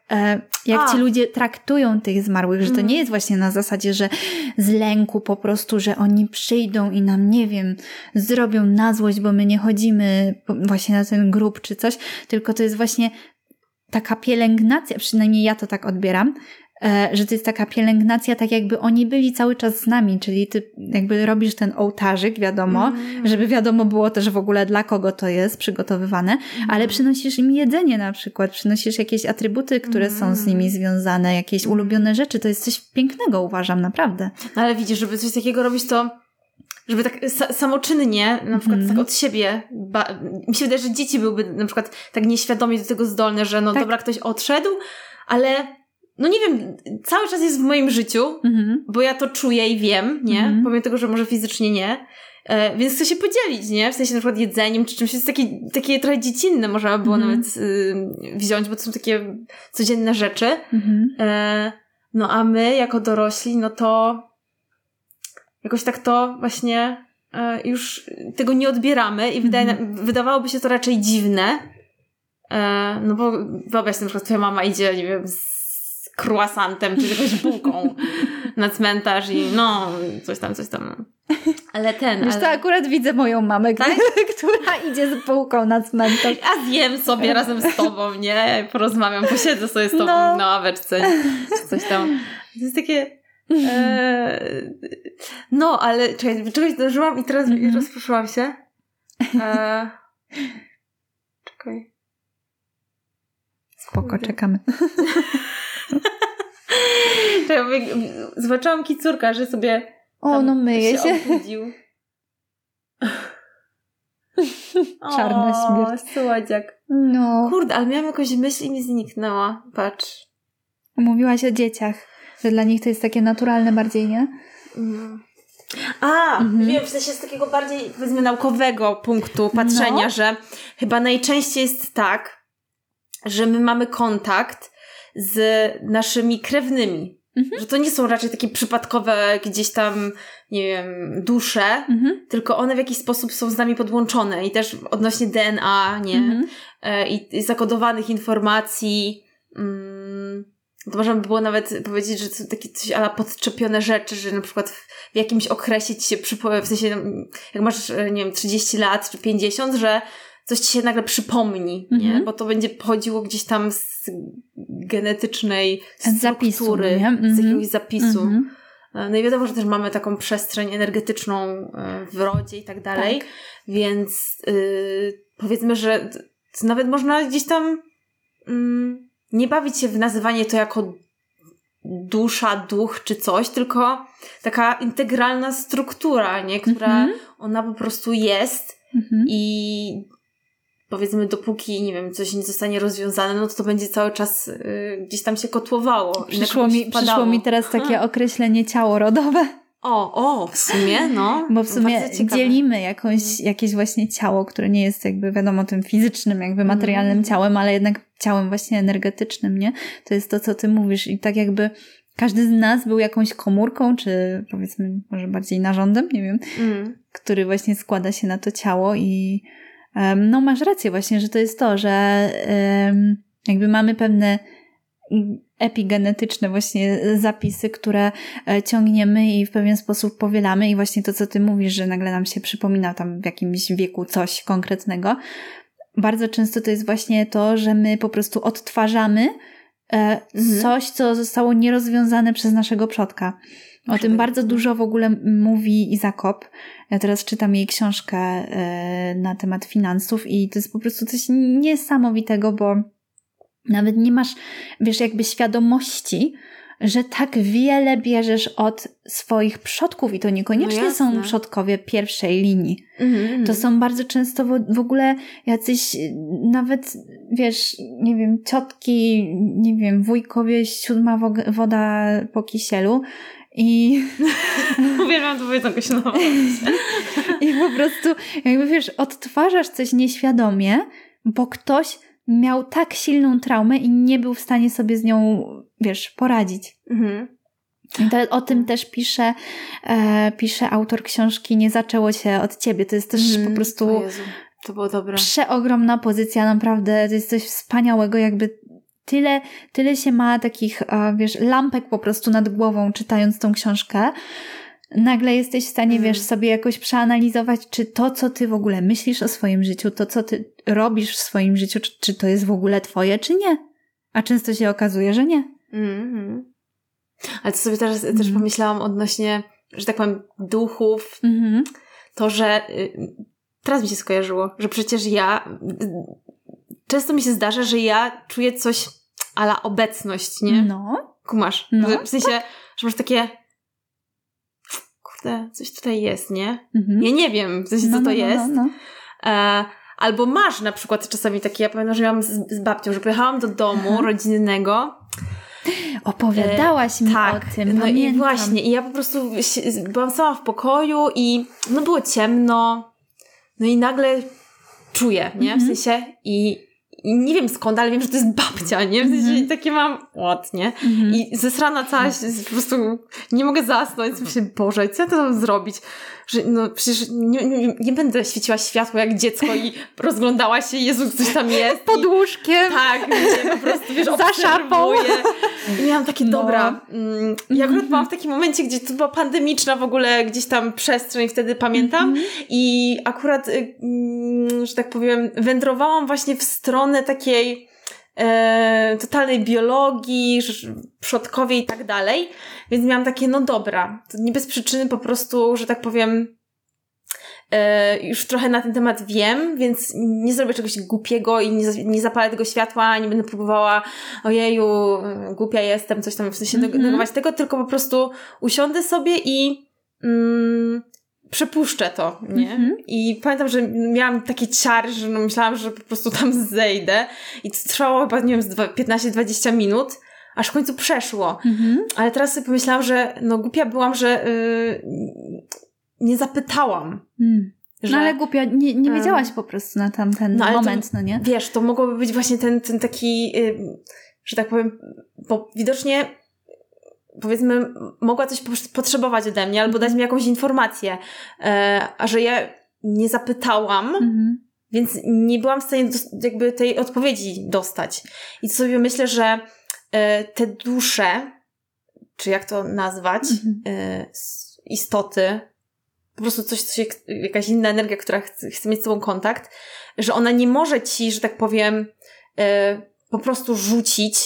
ci ludzie traktują tych zmarłych, że to nie jest właśnie na zasadzie, że z lęku po prostu, że oni przyjdą i nam, nie wiem, zrobią na złość, bo my nie chodzimy właśnie na ten grób czy coś, tylko to jest właśnie taka pielęgnacja, przynajmniej ja to tak odbieram, że to jest taka pielęgnacja, tak jakby oni byli cały czas z nami, czyli ty jakby robisz ten ołtarzyk, wiadomo, żeby wiadomo było też w ogóle dla kogo to jest przygotowywane, ale przynosisz im jedzenie na przykład, przynosisz jakieś atrybuty, które są z nimi związane, jakieś ulubione rzeczy, to jest coś pięknego, uważam, naprawdę. No ale widzisz, żeby coś takiego robić, to żeby tak samoczynnie, na przykład tak od siebie, mi się wydaje, że dzieci byłyby na przykład tak nieświadomie do tego zdolne, że no tak, dobra, ktoś odszedł, ale no nie wiem, cały czas jest w moim życiu, bo ja to czuję i wiem, nie? Pomimo tego, że może fizycznie nie. Więc chcę się podzielić, nie? W sensie na przykład jedzeniem czy czymś. Jest takie trochę dziecinne, można by było nawet wziąć, bo to są takie codzienne rzeczy. No a my jako dorośli, no to jakoś tak to właśnie już tego nie odbieramy i wydawałoby się to raczej dziwne. No bo wyobraź sobie, na przykład twoja mama idzie, nie wiem, croissantem czy jakąś bułką na cmentarz i no, coś tam. Ale wiesz, ale to akurat widzę moją mamę, tak? Która idzie z bułką na cmentarz. A zjem sobie razem z tobą, nie? Porozmawiam, posiedzę sobie z tobą na ławeczce, coś tam. To jest takie no, ale czekaj, czegoś dożyłam i teraz rozproszyłam się. Czekaj. Spoko, czekamy. Zobaczyłam kicurka, że sobie myje się obudził. Czarna śmierć. O, słodziak. No. Kurde, ale miałam jakąś myśl i mi zniknęła. Patrz. Mówiłaś o dzieciach, że dla nich to jest takie naturalne bardziej, nie? Wiem, w sensie z takiego bardziej, powiedzmy, naukowego punktu patrzenia, że chyba najczęściej jest tak, że my mamy kontakt z naszymi krewnymi. Że to nie są raczej takie przypadkowe gdzieś tam, nie wiem, dusze, tylko one w jakiś sposób są z nami podłączone i też odnośnie DNA, nie? I zakodowanych informacji. To można by było nawet powiedzieć, że to takie coś ala podczepione rzeczy, że na przykład w jakimś okresie ci się w sensie, jak masz, nie wiem, 30 lat czy 50, że coś ci się nagle przypomni, nie? Bo to będzie pochodziło gdzieś tam z genetycznej struktury, z jakiegoś zapisu. No i wiadomo, że też mamy taką przestrzeń energetyczną w rodzie i tak dalej, więc powiedzmy, że nawet można gdzieś tam nie bawić się w nazywanie to jako dusza, duch czy coś, tylko taka integralna struktura, nie? Która ona po prostu jest i powiedzmy, dopóki, nie wiem, coś nie zostanie rozwiązane, no to będzie cały czas gdzieś tam się kotłowało. Przyszło mi teraz takie określenie ciało rodowe. O, w sumie, no. Bo w sumie dzielimy jakieś właśnie ciało, które nie jest jakby, wiadomo, tym fizycznym, jakby materialnym ciałem, ale jednak ciałem właśnie energetycznym, nie? To jest to, co ty mówisz i tak jakby każdy z nas był jakąś komórką, czy powiedzmy może bardziej narządem, nie wiem, który właśnie składa się na to ciało i No masz rację właśnie, że to jest to, że jakby mamy pewne epigenetyczne właśnie zapisy, które ciągniemy i w pewien sposób powielamy i właśnie to, co ty mówisz, że nagle nam się przypomina tam w jakimś wieku coś konkretnego. Bardzo często to jest właśnie to, że my po prostu odtwarzamy coś, co zostało nierozwiązane przez naszego przodka. O tym bardzo dużo w ogóle mówi Iza Kop. Ja teraz czytam jej książkę na temat finansów i to jest po prostu coś niesamowitego, bo nawet nie masz, wiesz, jakby świadomości, że tak wiele bierzesz od swoich przodków i to niekoniecznie są przodkowie pierwszej linii. To są bardzo często w ogóle jacyś nawet, wiesz, nie wiem, ciotki, nie wiem, wujkowie, siódma woda po kisielu. I uwielbiam to powiedzonko się na i po prostu jakby wiesz, odtwarzasz coś nieświadomie, bo ktoś miał tak silną traumę i nie był w stanie sobie z nią, wiesz, poradzić. O tym też pisze autor książki Nie zaczęło się od ciebie. To jest też po prostu to było dobre. Przeogromna pozycja, naprawdę to jest coś wspaniałego, jakby Tyle się ma takich, wiesz, lampek po prostu nad głową, czytając tą książkę. Nagle jesteś w stanie, wiesz, sobie jakoś przeanalizować, czy to, co ty w ogóle myślisz o swoim życiu, to, co ty robisz w swoim życiu, czy to jest w ogóle twoje, czy nie. A często się okazuje, że nie. Ale to sobie teraz też pomyślałam odnośnie, że tak powiem, duchów. To, że teraz mi się skojarzyło, że przecież ja... Często mi się zdarza, że ja czuję coś a la obecność, nie? No. Kumasz. No, w sensie, że masz takie kurde, coś tutaj jest, nie? Ja nie wiem, w sensie, co to jest. Albo masz na przykład czasami takie, ja pamiętam, że miałam z babcią, że pojechałam do domu rodzinnego. Opowiadałaś mi o tym. No pamiętam. I właśnie, i ja po prostu byłam sama w pokoju i no było ciemno, no i nagle czuję, nie? W sensie i nie wiem skąd, ale wiem, że to jest babcia, nie? W sensie i takie mam ładnie. I zesrana cała się, po prostu nie mogę zasnąć. Myślę, Boże, co ja to mam zrobić? Że, no przecież nie będę świeciła światła jak dziecko i rozglądała się, Jezu, coś tam jest. Pod łóżkiem. Tak, nie, po prostu, wiesz, obserwuję. I miałam takie, dobra. Ja akurat byłam w takim momencie, gdzie to była pandemiczna w ogóle gdzieś tam przestrzeń, wtedy pamiętam. I akurat, że tak powiem, wędrowałam właśnie w stronę takiej totalnej biologii, przodkowie i tak dalej. Więc miałam takie, no dobra, to nie bez przyczyny po prostu, że tak powiem, już trochę na ten temat wiem, więc nie zrobię czegoś głupiego i nie zapalę tego światła, nie będę próbowała, ojeju, głupia jestem, coś tam, w sensie negować tego, tylko po prostu usiądę sobie i przepuszczę to, nie? I pamiętam, że miałam takie ciary, że no myślałam, że po prostu tam zejdę i to trwało chyba, nie wiem, 15-20 minut, aż w końcu przeszło. Ale teraz sobie pomyślałam, że no głupia byłam, że nie zapytałam. Że, no ale głupia, nie wiedziałaś po prostu na tamten moment, to, no nie? Wiesz, to mogłoby być właśnie ten taki, że tak powiem, bo widocznie powiedzmy, mogła coś potrzebować ode mnie, albo dać mi jakąś informację, a że ja nie zapytałam, więc nie byłam w stanie jakby tej odpowiedzi dostać. I to sobie myślę, że te dusze, czy jak to nazwać, istoty, po prostu coś, co się, jakaś inna energia, która chce mieć z tobą kontakt, że ona nie może ci, że tak powiem, po prostu rzucić,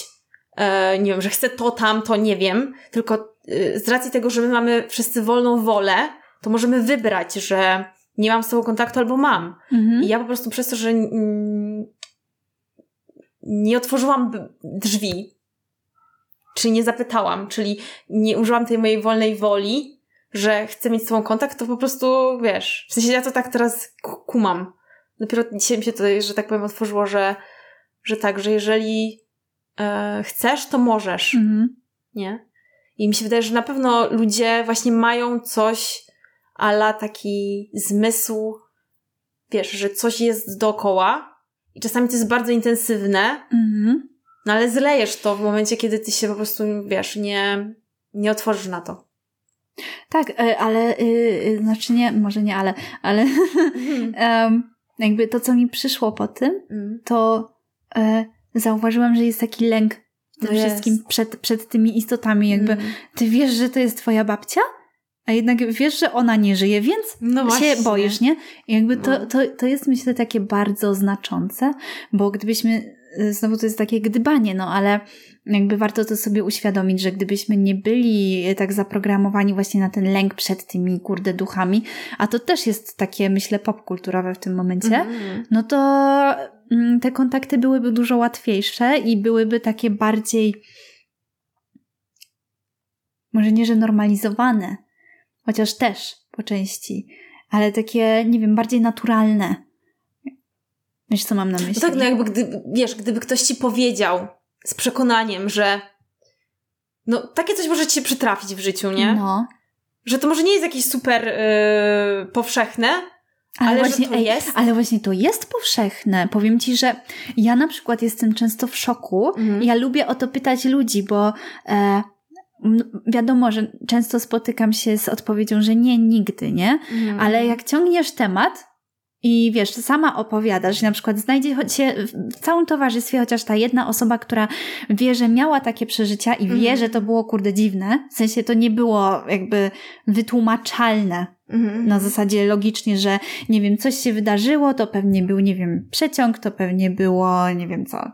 nie wiem, że chcę to, tamto, nie wiem, tylko z racji tego, że my mamy wszyscy wolną wolę, to możemy wybrać, że nie mam z tobą kontaktu albo mam. I ja po prostu przez to, że nie otworzyłam drzwi, czy nie zapytałam, czyli nie użyłam tej mojej wolnej woli, że chcę mieć z tobą kontakt, to po prostu, wiesz, w sensie ja to tak teraz kumam. Dopiero dzisiaj mi się to, że tak powiem, otworzyło, że tak, że jeżeli chcesz, to możesz. Nie? I mi się wydaje, że na pewno ludzie właśnie mają coś a la taki zmysł, wiesz, że coś jest dookoła i czasami to jest bardzo intensywne, no ale zlejesz to w momencie, kiedy ty się po prostu, wiesz, nie otworzysz na to. Tak, ale znaczy nie, może nie, ale jakby to, co mi przyszło po tym, to zauważyłam, że jest taki lęk tym wszystkim przed tymi istotami. Jakby ty wiesz, że to jest twoja babcia, a jednak wiesz, że ona nie żyje, więc się boisz, nie? I jakby to jest, myślę, takie bardzo znaczące, bo gdybyśmy, znowu to jest takie gdybanie, no ale jakby warto to sobie uświadomić, że gdybyśmy nie byli tak zaprogramowani właśnie na ten lęk przed tymi duchami, a to też jest takie, myślę, popkulturowe w tym momencie, no to te kontakty byłyby dużo łatwiejsze i byłyby takie bardziej, może nie, że normalizowane, chociaż też po części, ale takie, nie wiem, bardziej naturalne. Wiesz, co mam na myśli? No tak, no jakby, gdyby ktoś ci powiedział z przekonaniem, że no takie coś może ci się przytrafić w życiu, nie? No. Że to może nie jest jakieś super powszechne, ale właśnie, że to jest. Ale właśnie to jest powszechne. Powiem ci, że ja na przykład jestem często w szoku. Ja lubię o to pytać ludzi, bo wiadomo, że często spotykam się z odpowiedzią, że nie, nigdy, nie? Ale jak ciągniesz temat i wiesz, sama opowiadasz, że na przykład znajdzie się w całym towarzystwie chociaż ta jedna osoba, która wie, że miała takie przeżycia i wie, że to było dziwne, w sensie to nie było jakby wytłumaczalne na zasadzie logicznie, że nie wiem, coś się wydarzyło, to pewnie był, nie wiem, przeciąg, to pewnie było, nie wiem co.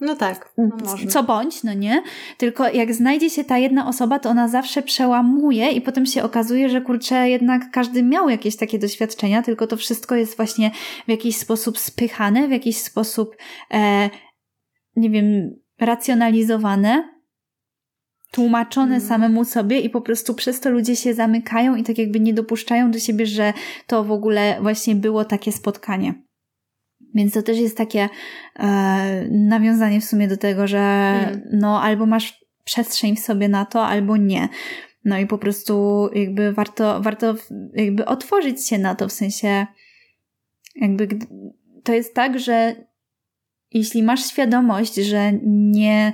No tak, może. Co bądź, no nie? Tylko jak znajdzie się ta jedna osoba, to ona zawsze przełamuje i potem się okazuje, że kurczę, jednak każdy miał jakieś takie doświadczenia, tylko to wszystko jest właśnie w jakiś sposób spychane, w jakiś sposób nie wiem, racjonalizowane, tłumaczone samemu sobie i po prostu przez to ludzie się zamykają i tak jakby nie dopuszczają do siebie, że to w ogóle właśnie było takie spotkanie. Więc to też jest takie nawiązanie w sumie do tego, że no albo masz przestrzeń w sobie na to, albo nie. No i po prostu jakby warto jakby otworzyć się na to, w sensie jakby to jest tak, że jeśli masz świadomość, że nie,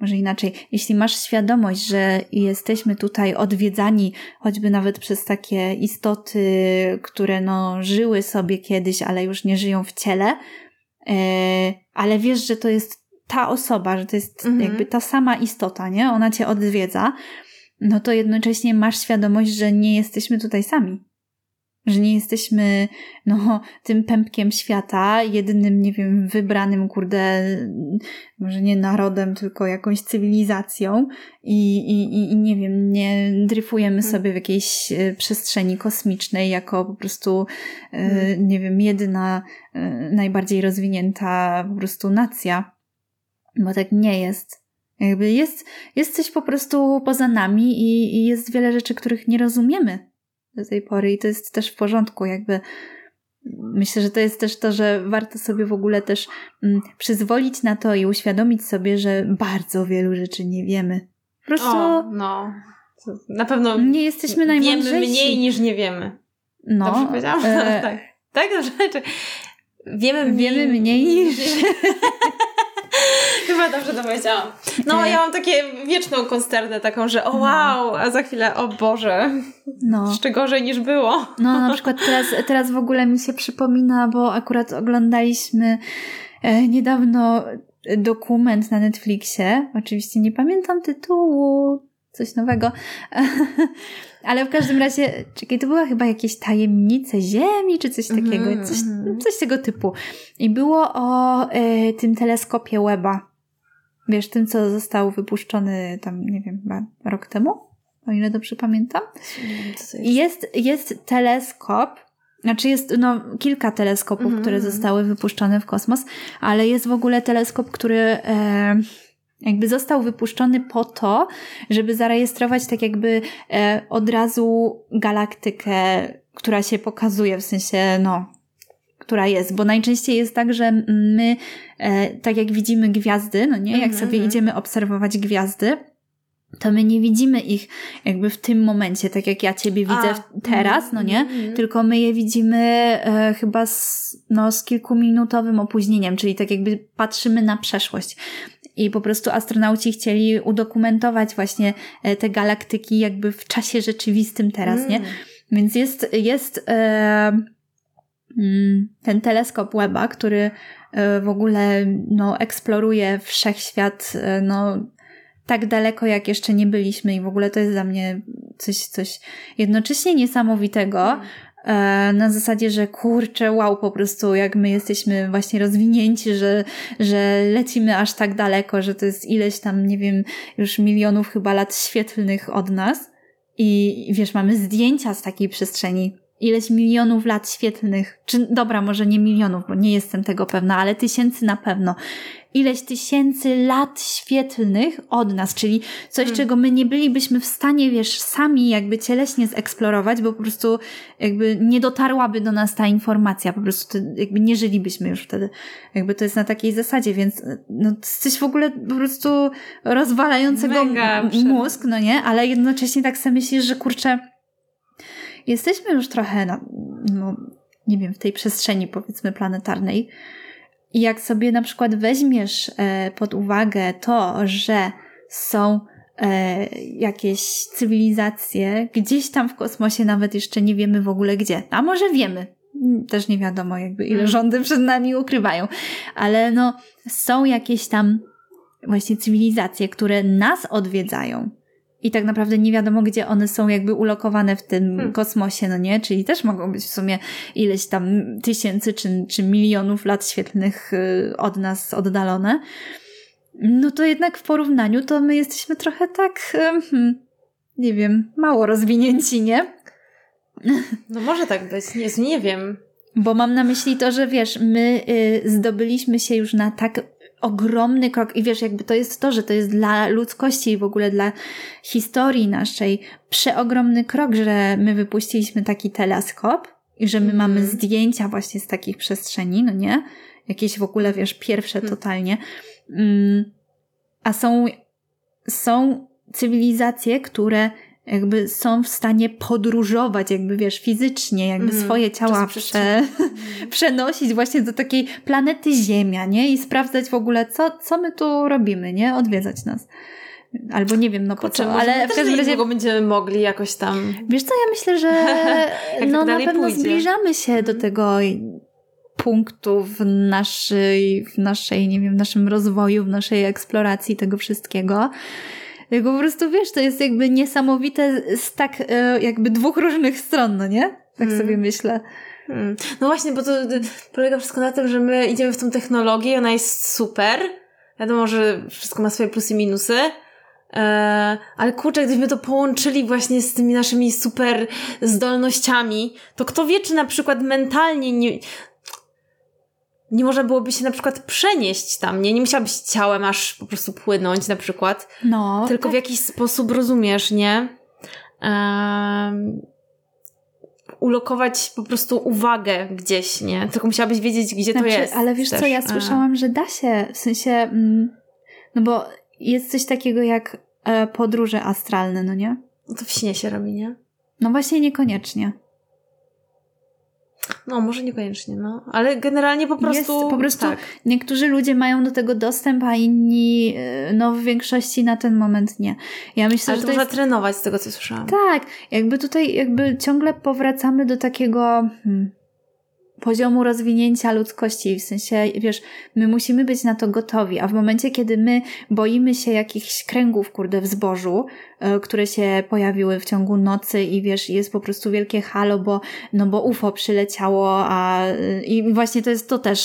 może inaczej, jeśli masz świadomość, że jesteśmy tutaj odwiedzani choćby nawet przez takie istoty, które no żyły sobie kiedyś, ale już nie żyją w ciele, ale wiesz, że to jest ta osoba, że to jest jakby ta sama istota, nie? Ona cię odwiedza, no to jednocześnie masz świadomość, że nie jesteśmy tutaj sami. Że nie jesteśmy no tym pępkiem świata, jedynym, nie wiem, wybranym, może nie narodem, tylko jakąś cywilizacją i nie wiem, nie dryfujemy sobie w jakiejś przestrzeni kosmicznej jako po prostu, nie wiem, jedyna, najbardziej rozwinięta po prostu nacja, bo tak nie jest. Jakby jest coś po prostu poza nami i jest wiele rzeczy, których nie rozumiemy do tej pory i to jest też w porządku, jakby myślę, że to jest też to, że warto sobie w ogóle też przyzwolić na to i uświadomić sobie, że bardzo wielu rzeczy nie wiemy. Po prostu na pewno nie jesteśmy najmądrzejsi. Wiemy mniej niż nie wiemy. No, dobrze powiedziałam? Tak, dobrze. Wiemy mniej niż... Chyba dobrze to powiedziałam. No, ja mam takie wieczną konsternę taką, że o wow, a za chwilę o Boże, jeszcze gorzej niż było. No, na przykład teraz w ogóle mi się przypomina, bo akurat oglądaliśmy niedawno dokument na Netflixie. Oczywiście nie pamiętam tytułu, coś nowego. Ale w każdym razie, czekaj, to była chyba jakieś tajemnice Ziemi, czy coś takiego, coś tego typu. I było o tym teleskopie Webba. Wiesz, tym, co został wypuszczony tam, nie wiem, chyba rok temu, o ile dobrze pamiętam. Jest teleskop, znaczy jest kilka teleskopów, które zostały wypuszczone w kosmos, ale jest w ogóle teleskop, który... jakby został wypuszczony po to, żeby zarejestrować tak jakby od razu galaktykę, która się pokazuje, w sensie która jest, bo najczęściej jest tak, że my tak jak widzimy gwiazdy, no nie, jak sobie idziemy obserwować gwiazdy, to my nie widzimy ich jakby w tym momencie, tak jak ja ciebie widzę teraz, no nie? Tylko my je widzimy chyba z kilkuminutowym opóźnieniem, czyli tak jakby patrzymy na przeszłość. I po prostu astronauci chcieli udokumentować właśnie te galaktyki jakby w czasie rzeczywistym teraz, nie? Więc jest ten teleskop Webba, który w ogóle eksploruje wszechświat tak daleko, jak jeszcze nie byliśmy, i w ogóle to jest dla mnie coś jednocześnie niesamowitego, na zasadzie, że kurczę, wow, po prostu jak my jesteśmy właśnie rozwinięci, że lecimy aż tak daleko, że to jest ileś tam, nie wiem, już milionów chyba lat świetlnych od nas i wiesz, mamy zdjęcia z takiej przestrzeni. Ileś milionów lat świetlnych, czy dobra, może nie milionów, bo nie jestem tego pewna, ale tysięcy na pewno. Ileś tysięcy lat świetlnych od nas, czyli coś, czego my nie bylibyśmy w stanie, sami jakby cieleśnie zeksplorować, bo po prostu jakby nie dotarłaby do nas ta informacja, po prostu jakby nie żylibyśmy już wtedy. Jakby to jest na takiej zasadzie, więc to jest coś w ogóle po prostu rozwalającego mózg, ale jednocześnie tak sobie myślisz, że kurczę, jesteśmy już trochę w tej przestrzeni, powiedzmy, planetarnej. I jak sobie na przykład weźmiesz pod uwagę to, że są jakieś cywilizacje gdzieś tam w kosmosie, nawet jeszcze nie wiemy w ogóle gdzie. A może wiemy. Też nie wiadomo, ile rządy przed nami ukrywają. Ale są jakieś tam właśnie cywilizacje, które nas odwiedzają. I tak naprawdę nie wiadomo, gdzie one są ulokowane w tym kosmosie, Czyli też mogą być w sumie ileś tam tysięcy czy milionów lat świetlnych od nas oddalone. To jednak w porównaniu to my jesteśmy trochę tak, nie wiem, mało rozwinięci, nie? Może tak być, nie wiem. Bo mam na myśli to, że my zdobyliśmy się już na tak ogromny krok i że to jest dla ludzkości i w ogóle dla historii naszej przeogromny krok, że my wypuściliśmy taki teleskop i że my mamy zdjęcia właśnie z takich przestrzeni, Jakieś w ogóle, pierwsze totalnie. A są cywilizacje, które są w stanie podróżować, fizycznie, swoje ciała przenosić właśnie do takiej planety Ziemia, I sprawdzać w ogóle, co my tu robimy, Odwiedzać nas. Albo nie wiem, po co, ale w każdym razie będziemy mogli jakoś tam... Wiesz co, ja myślę, że na pewno pójdzie. Zbliżamy się do tego punktu w naszym rozwoju, w naszej eksploracji tego wszystkiego. Tylko po prostu, to jest niesamowite z tak dwóch różnych stron, Tak sobie myślę. Właśnie, bo to polega wszystko na tym, że my idziemy w tą technologię, ona jest super. Wiadomo, że wszystko ma swoje plusy i minusy. Ale kurczę, gdybyśmy to połączyli właśnie z tymi naszymi super zdolnościami, to kto wie, czy na przykład mentalnie nie można byłoby się na przykład przenieść tam, nie musiałabyś ciałem aż po prostu płynąć na przykład. Tylko tak. W jakiś sposób, rozumiesz, ulokować po prostu uwagę gdzieś, Tylko musiałabyś wiedzieć, gdzie to jest. Ale wiesz też. Co, ja słyszałam, że da się, w sensie, bo jest coś takiego jak podróże astralne, To w śnie się robi, właśnie niekoniecznie. Może niekoniecznie, ale generalnie po prostu... Jest, po prostu tak. Niektórzy ludzie mają do tego dostęp, a inni, w większości na ten moment nie. Ja myślę, ale że to można trenować z tego, co słyszałam. Tak, tutaj ciągle powracamy do takiego poziomu rozwinięcia ludzkości, w sensie, my musimy być na to gotowi, a w momencie, kiedy my boimy się jakichś kręgów, w zbożu, które się pojawiły w ciągu nocy i jest po prostu wielkie halo, bo, bo UFO przyleciało, i właśnie to jest to też,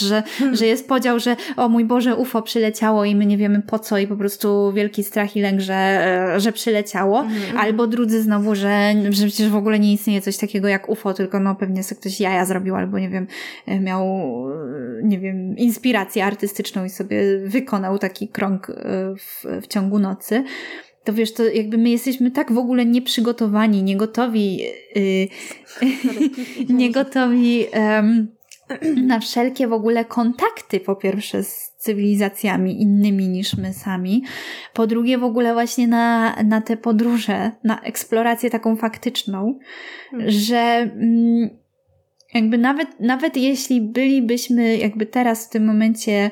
że jest podział, że o mój Boże, UFO przyleciało i my nie wiemy po co i po prostu wielki strach i lęk, że przyleciało, albo drudzy znowu, że przecież w ogóle nie istnieje coś takiego jak UFO, tylko pewnie sobie ktoś jaja zrobił, albo nie wiem, miał, inspirację artystyczną i sobie wykonał taki krąg w ciągu nocy. To to my jesteśmy tak w ogóle nieprzygotowani, niegotowi na wszelkie w ogóle kontakty, po pierwsze z cywilizacjami innymi niż my sami, po drugie w ogóle właśnie na te podróże, na eksplorację taką faktyczną, że Jakby nawet jeśli bylibyśmy jakby teraz w tym momencie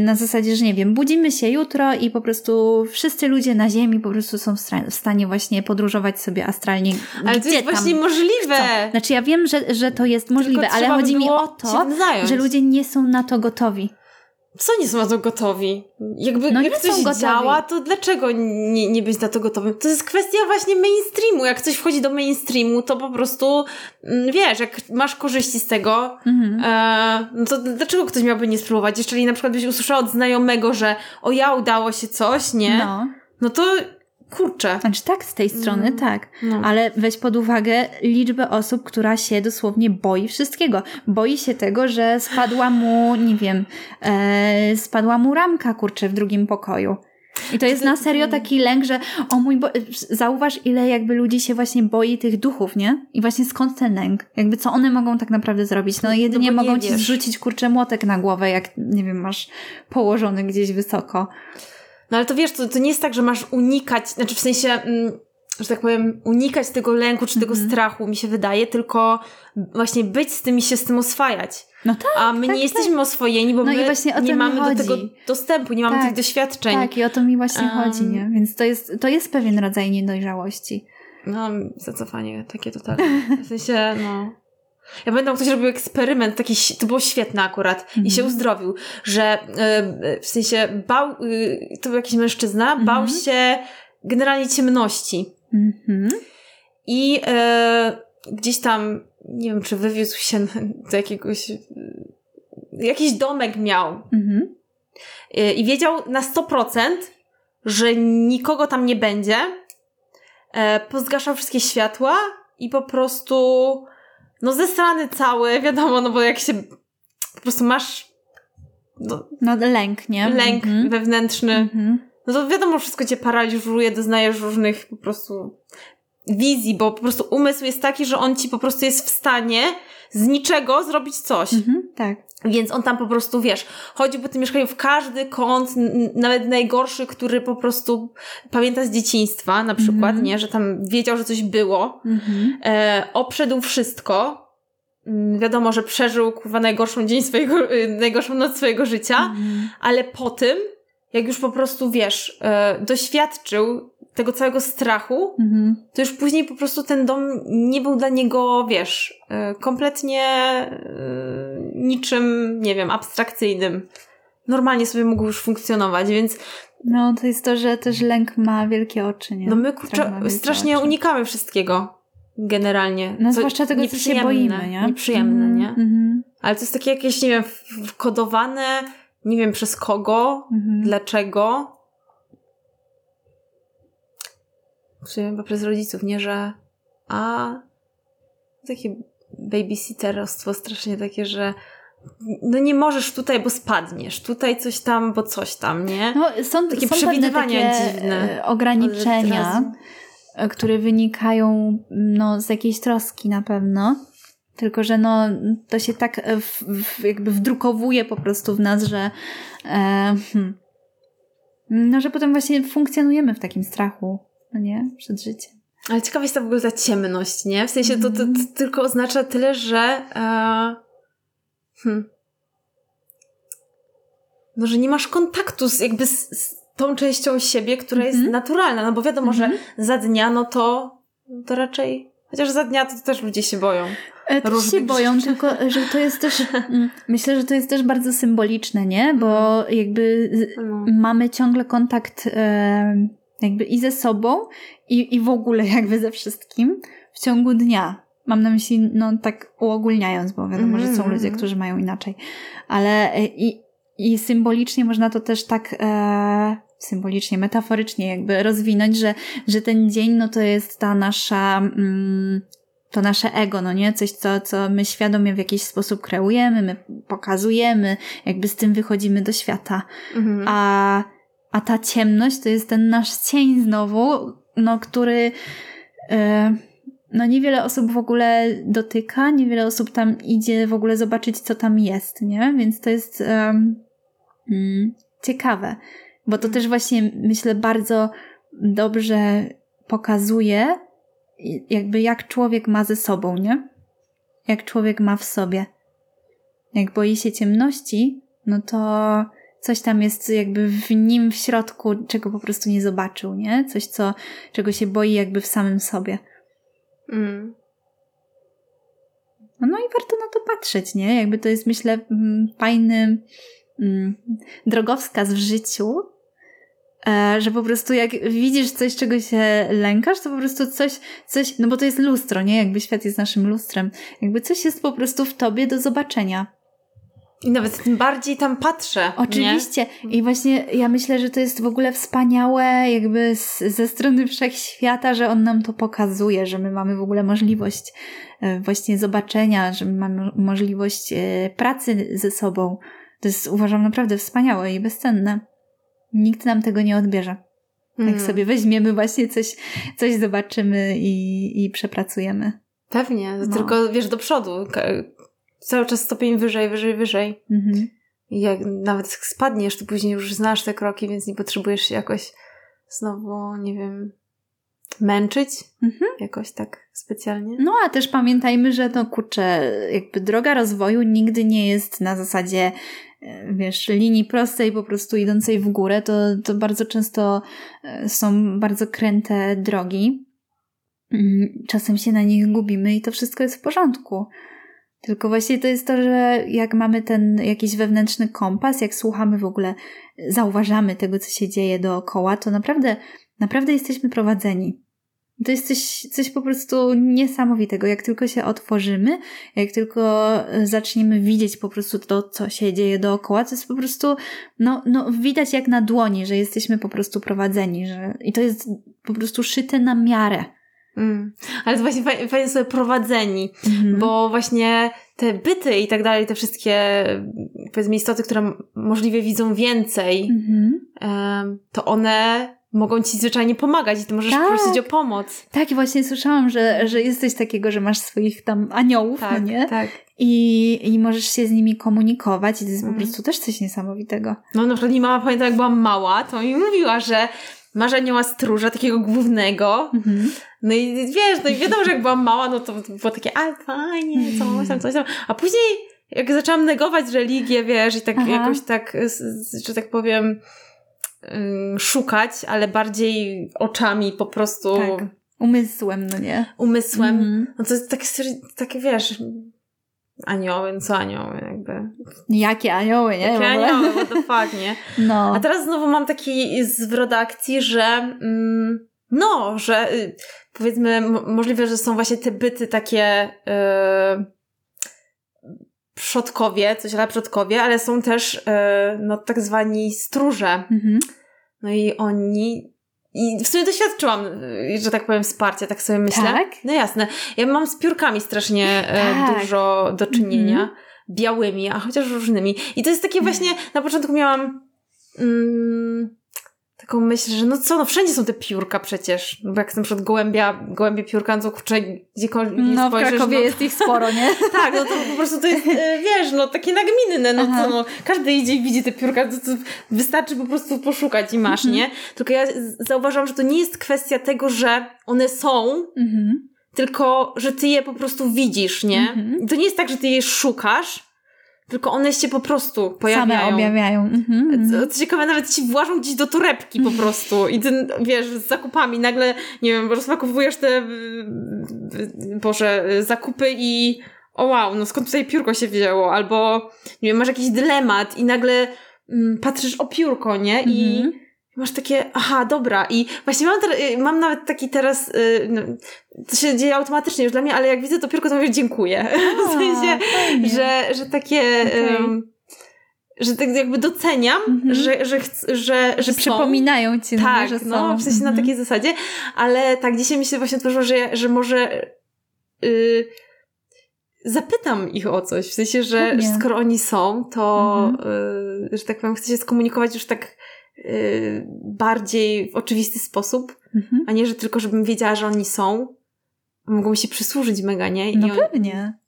na zasadzie, że nie wiem, budzimy się jutro i po prostu wszyscy ludzie na ziemi po prostu są w stanie właśnie podróżować sobie astralnie. Ale to jest właśnie możliwe. Chcą. Znaczy ja wiem, że to jest możliwe, tylko ale chodzi mi o to, że ludzie nie są na to gotowi. Co nie są na to gotowi? Jakby no jak coś działa, to dlaczego nie być na to gotowym? To jest kwestia właśnie mainstreamu. Jak coś wchodzi do mainstreamu, to po prostu wiesz, jak masz korzyści z tego, no to dlaczego ktoś miałby nie spróbować? Jeżeli na przykład byś usłyszała od znajomego, że udało się coś, nie? No to kurczę. Znaczy tak, z tej strony tak. No. Ale weź pod uwagę liczbę osób, która się dosłownie boi wszystkiego. Boi się tego, że spadła mu, nie wiem, spadła mu ramka, kurczę, w drugim pokoju. I to jest na serio taki lęk, że o mój Boże, zauważ ile jakby ludzi się właśnie boi tych duchów, nie? I właśnie skąd ten lęk? Jakby co one mogą tak naprawdę zrobić? No jedynie mogą ci zrzucić, kurczę, młotek na głowę, jak, nie wiem, masz położony gdzieś wysoko. No ale to wiesz, to nie jest tak, że masz unikać, znaczy w sensie, że tak powiem, unikać tego lęku czy tego strachu, mi się wydaje, tylko właśnie być z tym i się z tym oswajać. No tak. A my nie jesteśmy oswojeni, bo my nie mamy do tego dostępu, nie mamy tych doświadczeń. Tak, i o to mi właśnie chodzi, nie? Więc to jest pewien rodzaj niedojrzałości. No, zacofanie takie totalne. W sensie, no... Ja pamiętam, ktoś robił eksperyment, taki, to było świetne akurat, i się uzdrowił, że w sensie to był jakiś mężczyzna, bał się generalnie ciemności. I gdzieś tam, nie wiem, czy wywiózł się do jakiegoś, jakiś domek miał. I wiedział na 100%, że nikogo tam nie będzie. Pozgaszał wszystkie światła i po prostu... No zesrany cały, wiadomo, no bo jak się po prostu masz lęk, nie? Lęk wewnętrzny. No to wiadomo, wszystko cię paraliżuje, doznajesz różnych po prostu wizji, bo po prostu umysł jest taki, że on ci po prostu jest w stanie z niczego zrobić coś. Tak. Więc on tam po prostu, wiesz, chodził po tym mieszkaniu w każdy kąt, nawet najgorszy, który po prostu pamięta z dzieciństwa na przykład, nie? Że tam wiedział, że coś było. Obszedł wszystko. Wiadomo, że przeżył kurwa najgorszą noc swojego życia, ale po tym, jak już po prostu, wiesz, doświadczył tego całego strachu, to już później po prostu ten dom nie był dla niego, wiesz, kompletnie niczym, nie wiem, abstrakcyjnym. Normalnie sobie mógł już funkcjonować, więc... No, to jest to, że też lęk ma wielkie oczy, nie? No my strasznie unikamy wszystkiego generalnie. No zwłaszcza tego, co się boimy, nie? Nieprzyjemne, nie? Ale to jest takie jakieś, nie wiem, wkodowane, nie wiem przez kogo, dlaczego... Chyba przez rodziców, nie, że takie babysitterstwo strasznie takie, że no nie możesz tutaj, bo spadniesz, tutaj coś tam, bo coś tam, nie? No, są przewidywania takie dziwne. Ograniczenia, które wynikają z jakiejś troski na pewno. Tylko, że to się tak jakby wdrukowuje po prostu w nas, że że potem właśnie funkcjonujemy w takim strachu. No nie? Przed życiem. Ale ciekawa jest ta w ogóle ta ciemność, nie? W sensie to tylko oznacza tyle, że no, że nie masz kontaktu z tą częścią siebie, która jest naturalna, no bo wiadomo, że za dnia to raczej, chociaż za dnia to też ludzie się boją. Też się boją, rzeczy. Tylko że to jest też myślę, że to jest też bardzo symboliczne, nie? Bo jakby mamy ciągle kontakt jakby i ze sobą, i w ogóle jakby ze wszystkim w ciągu dnia. Mam na myśli, tak uogólniając, bo wiadomo, że są ludzie, którzy mają inaczej. Ale i symbolicznie można to też tak symbolicznie, metaforycznie jakby rozwinąć, że ten dzień, to jest ta nasza... to nasze ego, nie? Coś, co my świadomie w jakiś sposób kreujemy, my pokazujemy, jakby z tym wychodzimy do świata. A ta ciemność to jest ten nasz cień znowu, który niewiele osób w ogóle dotyka, niewiele osób tam idzie w ogóle zobaczyć, co tam jest, nie? Więc to jest ciekawe, bo to też właśnie myślę bardzo dobrze pokazuje jakby jak człowiek ma ze sobą, nie? jak człowiek ma w sobie. Jak boi się ciemności, no to coś tam jest jakby w nim w środku, czego po prostu nie zobaczył, nie? Coś, czego się boi jakby w samym sobie. Mm. No i warto na to patrzeć, nie? Jakby to jest, myślę, fajny drogowskaz w życiu, że po prostu jak widzisz coś, czego się lękasz, to po prostu coś, no bo to jest lustro, nie? Jakby świat jest naszym lustrem. Jakby coś jest po prostu w tobie do zobaczenia. I nawet tym bardziej tam patrzę. Oczywiście. Nie? I właśnie ja myślę, że to jest w ogóle wspaniałe jakby ze strony wszechświata, że on nam to pokazuje, że my mamy w ogóle możliwość właśnie zobaczenia, że my mamy możliwość pracy ze sobą. To jest, uważam, naprawdę wspaniałe i bezcenne. Nikt nam tego nie odbierze. Jak sobie weźmiemy właśnie coś zobaczymy i przepracujemy. Pewnie. No. Tylko wiesz, do przodu. Cały czas stopień wyżej. Mhm. Jak nawet spadniesz, to później już znasz te kroki, więc nie potrzebujesz się jakoś znowu, nie wiem, męczyć jakoś tak specjalnie. No a też pamiętajmy, że no kurczę, jakby droga rozwoju nigdy nie jest na zasadzie, wiesz, linii prostej, po prostu idącej w górę. To bardzo często są bardzo kręte drogi. Czasem się na nich gubimy i to wszystko jest w porządku. Tylko właśnie to jest to, że jak mamy ten jakiś wewnętrzny kompas, jak słuchamy w ogóle, zauważamy tego, co się dzieje dookoła, to naprawdę jesteśmy prowadzeni. To jest coś po prostu niesamowitego. Jak tylko się otworzymy, jak tylko zaczniemy widzieć po prostu to, co się dzieje dookoła, to jest po prostu, no widać jak na dłoni, że jesteśmy po prostu prowadzeni. I to jest po prostu szyte na miarę. Mm. Ale to właśnie fajnie sobie prowadzeni, bo właśnie te byty i tak dalej, te wszystkie, powiedzmy, istoty, które możliwie widzą więcej, to one mogą ci zwyczajnie pomagać i ty możesz prosić o pomoc. Tak, właśnie słyszałam, że jest coś takiego, że masz swoich tam aniołów, tak, nie? Tak. I możesz się z nimi komunikować i to jest po prostu też coś niesamowitego. No na przykład mi mama, pamiętam jak byłam mała, to mi mówiła, że masz anioła stróża, takiego głównego. No i wiesz, no i wiadomo, że jak byłam mała, no to było takie, a fajnie, coś tam. A później jak zaczęłam negować religię, wiesz, i tak jakoś tak, że tak powiem, szukać, ale bardziej oczami po prostu. Tak. Umysłem, no nie? Umysłem. No to jest takie, wiesz, anioły, co anioły jakby. Jakie anioły, nie? Jakie anioły, what the fuck, nie? No. A teraz znowu mam taki zwrot akcji, że powiedzmy możliwe, że są właśnie te byty takie przodkowie, przodkowie, ale są też tak zwani stróże. No i oni... I w sumie doświadczyłam, że tak powiem, wsparcia, tak sobie myślę. Tak? No jasne. Ja mam z piórkami strasznie dużo do czynienia. Białymi, a chociaż różnymi. I to jest takie właśnie, na początku miałam taką myśl, że wszędzie są te piórka przecież. Bo jak na przykład gołębie piórka, no to kurczę, gdziekolwiek spojrzysz. W Krakowie jest ich sporo, nie? Tak, no to po prostu to jest, wiesz, no takie nagminne, każdy idzie i widzi te piórka, to wystarczy po prostu poszukać i masz, nie? Tylko ja zauważam, że to nie jest kwestia tego, że one są, tylko, że ty je po prostu widzisz, nie? To nie jest tak, że ty je szukasz, tylko one się po prostu pojawiają. Same objawiają. Co ciekawe, nawet ci włażą gdzieś do torebki po prostu. I ty, wiesz, z zakupami nagle, nie wiem, rozpakowujesz te zakupy i o wow, no skąd tutaj piórko się wzięło? Albo, nie wiem, masz jakiś dylemat i nagle patrzysz o piórko, nie? I masz takie, aha, dobra. I właśnie mam nawet taki teraz, to się dzieje automatycznie już dla mnie, ale jak widzę to piórko, to mówię dziękuję. W sensie, że takie, że tak jakby doceniam, że przypominają ci, tak, że są. No, w sensie na takiej zasadzie. Ale tak, dzisiaj mi się właśnie odważyło, że może zapytam ich o coś. W sensie, że skoro oni są, to, że tak powiem, chcę się skomunikować już tak bardziej w oczywisty sposób, a nie, że tylko żebym wiedziała, że oni są. Mogą mi się przysłużyć mega, nie? Pewnie.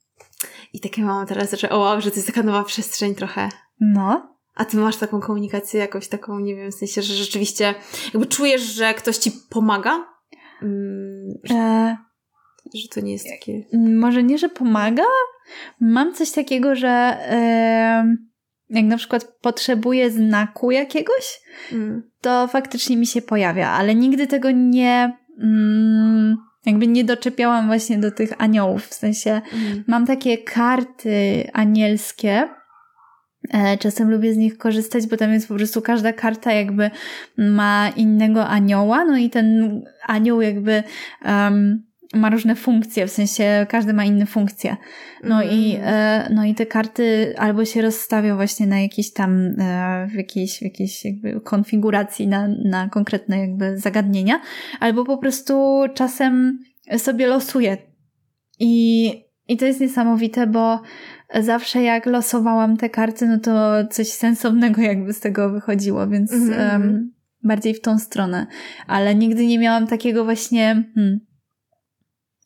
I takie mam teraz, że że to jest taka nowa przestrzeń trochę. No. A ty masz taką komunikację jakąś taką, nie wiem, w sensie, że rzeczywiście jakby czujesz, że ktoś ci pomaga? Że to nie jest takie... Może nie, że pomaga, Mam coś takiego, że jak na przykład potrzebuję znaku jakiegoś, to faktycznie mi się pojawia, ale nigdy tego nie... jakby nie doczepiałam właśnie do tych aniołów. W sensie mam takie karty anielskie. Czasem lubię z nich korzystać, bo tam jest po prostu każda karta jakby ma innego anioła. No i ten anioł jakby ma różne funkcje. W sensie każdy ma inne funkcje. No i te karty albo się rozstawią właśnie na jakieś tam w jakiejś jakby konfiguracji na konkretne jakby zagadnienia. Albo po prostu czasem sobie losuję. I to jest niesamowite, bo zawsze jak losowałam te karty, no to coś sensownego jakby z tego wychodziło, więc bardziej w tą stronę. Ale nigdy nie miałam takiego właśnie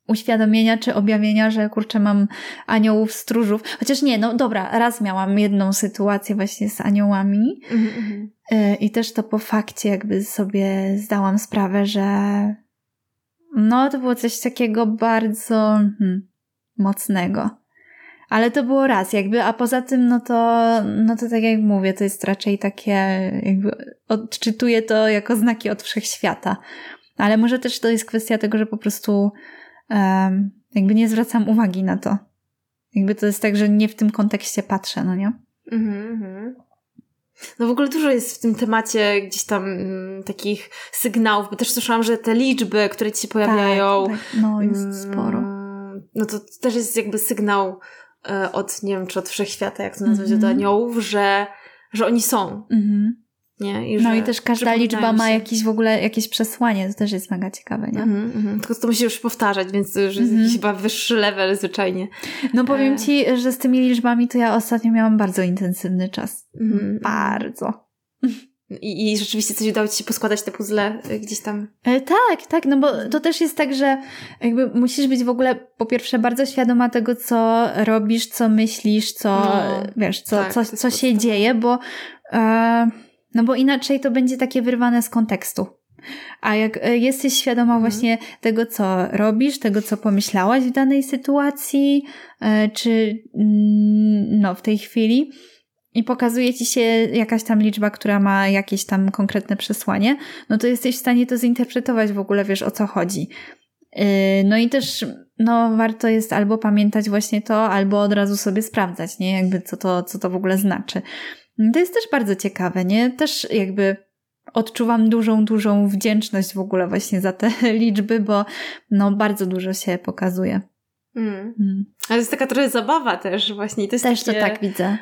uświadomienia czy objawienia, że kurczę, mam aniołów stróżów. Chociaż nie, no dobra, raz miałam jedną sytuację właśnie z aniołami i też to po fakcie jakby sobie zdałam sprawę, że no to było coś takiego bardzo mocnego. Ale to było raz jakby, a poza tym no to tak jak mówię, to jest raczej takie jakby odczytuję to jako znaki od wszechświata. Ale może też to jest kwestia tego, że po prostu jakby nie zwracam uwagi na to. Jakby to jest tak, że nie w tym kontekście patrzę, no nie? No w ogóle dużo jest w tym temacie gdzieś tam takich sygnałów, bo też słyszałam, że te liczby, które ci się pojawiają... Tak, no jest sporo. No to też jest jakby sygnał od, nie wiem, czy od wszechświata, jak to nazwać, od aniołów, że oni są. Nie? I no i też każda liczba ma jakieś w ogóle jakieś przesłanie, to też jest mega ciekawe, nie? Tylko to musi już powtarzać, więc to już jest jakiś chyba wyższy level zwyczajnie. No powiem ci, że z tymi liczbami to ja ostatnio miałam bardzo intensywny czas. Bardzo. I rzeczywiście coś udało ci się poskładać te puzzle gdzieś tam? Tak, no bo to też jest tak, że jakby musisz być w ogóle po pierwsze bardzo świadoma tego, co robisz, co myślisz, co się dzieje, bo no bo inaczej to będzie takie wyrwane z kontekstu. A jak jesteś świadoma właśnie tego, co robisz, tego, co pomyślałaś w danej sytuacji, czy no w tej chwili, i pokazuje ci się jakaś tam liczba, która ma jakieś tam konkretne przesłanie, no to jesteś w stanie to zinterpretować w ogóle, wiesz, o co chodzi. No i też no warto jest albo pamiętać właśnie to, albo od razu sobie sprawdzać, nie? Jakby co to w ogóle znaczy. To jest też bardzo ciekawe, nie? Też jakby odczuwam dużą wdzięczność w ogóle właśnie za te liczby, bo no bardzo dużo się pokazuje. Ale jest taka trochę zabawa też właśnie. To jest też takie, to tak widzę.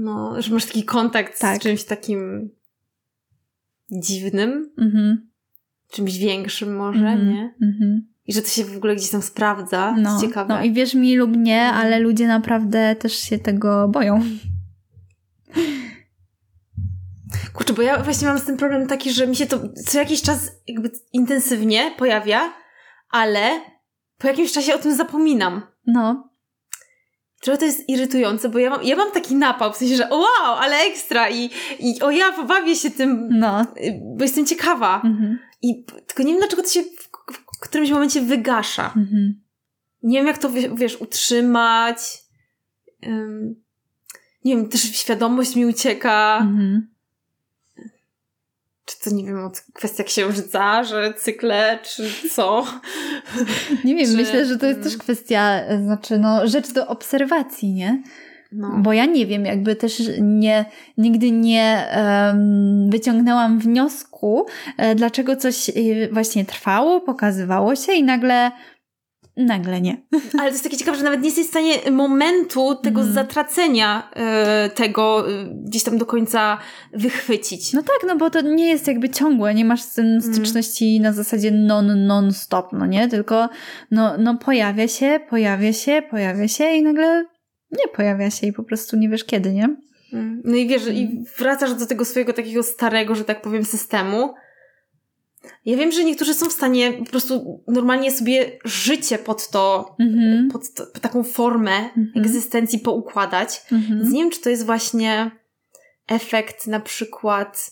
No, że masz taki kontakt z czymś takim dziwnym, czymś większym może, nie? I że to się w ogóle gdzieś tam sprawdza. No, ciekawe. No i wierz mi lub nie, ale ludzie naprawdę też się tego boją. Kurczę, bo ja właśnie mam z tym problem taki, że mi się to co jakiś czas jakby intensywnie pojawia, ale po jakimś czasie o tym zapominam. No. Trochę to jest irytujące, bo ja mam taki napał, w sensie, że wow, ale ekstra i o ja pobawię się tym, bo jestem ciekawa. I tylko nie wiem, dlaczego to się w którymś momencie wygasza. Nie wiem, jak to, wiesz, utrzymać. Nie wiem, też świadomość mi ucieka. Czy to, nie wiem, kwestia księżyca, że cykle, czy co? Nie wiem, myślę, że to jest też kwestia, znaczy no, rzecz do obserwacji, nie? No. Bo ja nie wiem, jakby też nigdy nie wyciągnęłam wniosku, dlaczego coś właśnie trwało, pokazywało się i nagle nie. Ale to jest takie ciekawe, że nawet nie jesteś w stanie momentu tego zatracenia tego gdzieś tam do końca wychwycić. No tak, no bo to nie jest jakby ciągłe, nie masz z tym styczności na zasadzie non-stop, no nie? Tylko no pojawia się i nagle nie pojawia się i po prostu nie wiesz kiedy, nie? No i wiesz, i wracasz do tego swojego takiego starego, że tak powiem, systemu. Ja wiem, że niektórzy są w stanie po prostu normalnie sobie życie pod taką formę egzystencji poukładać. Więc nie wiem, czy to jest właśnie efekt na przykład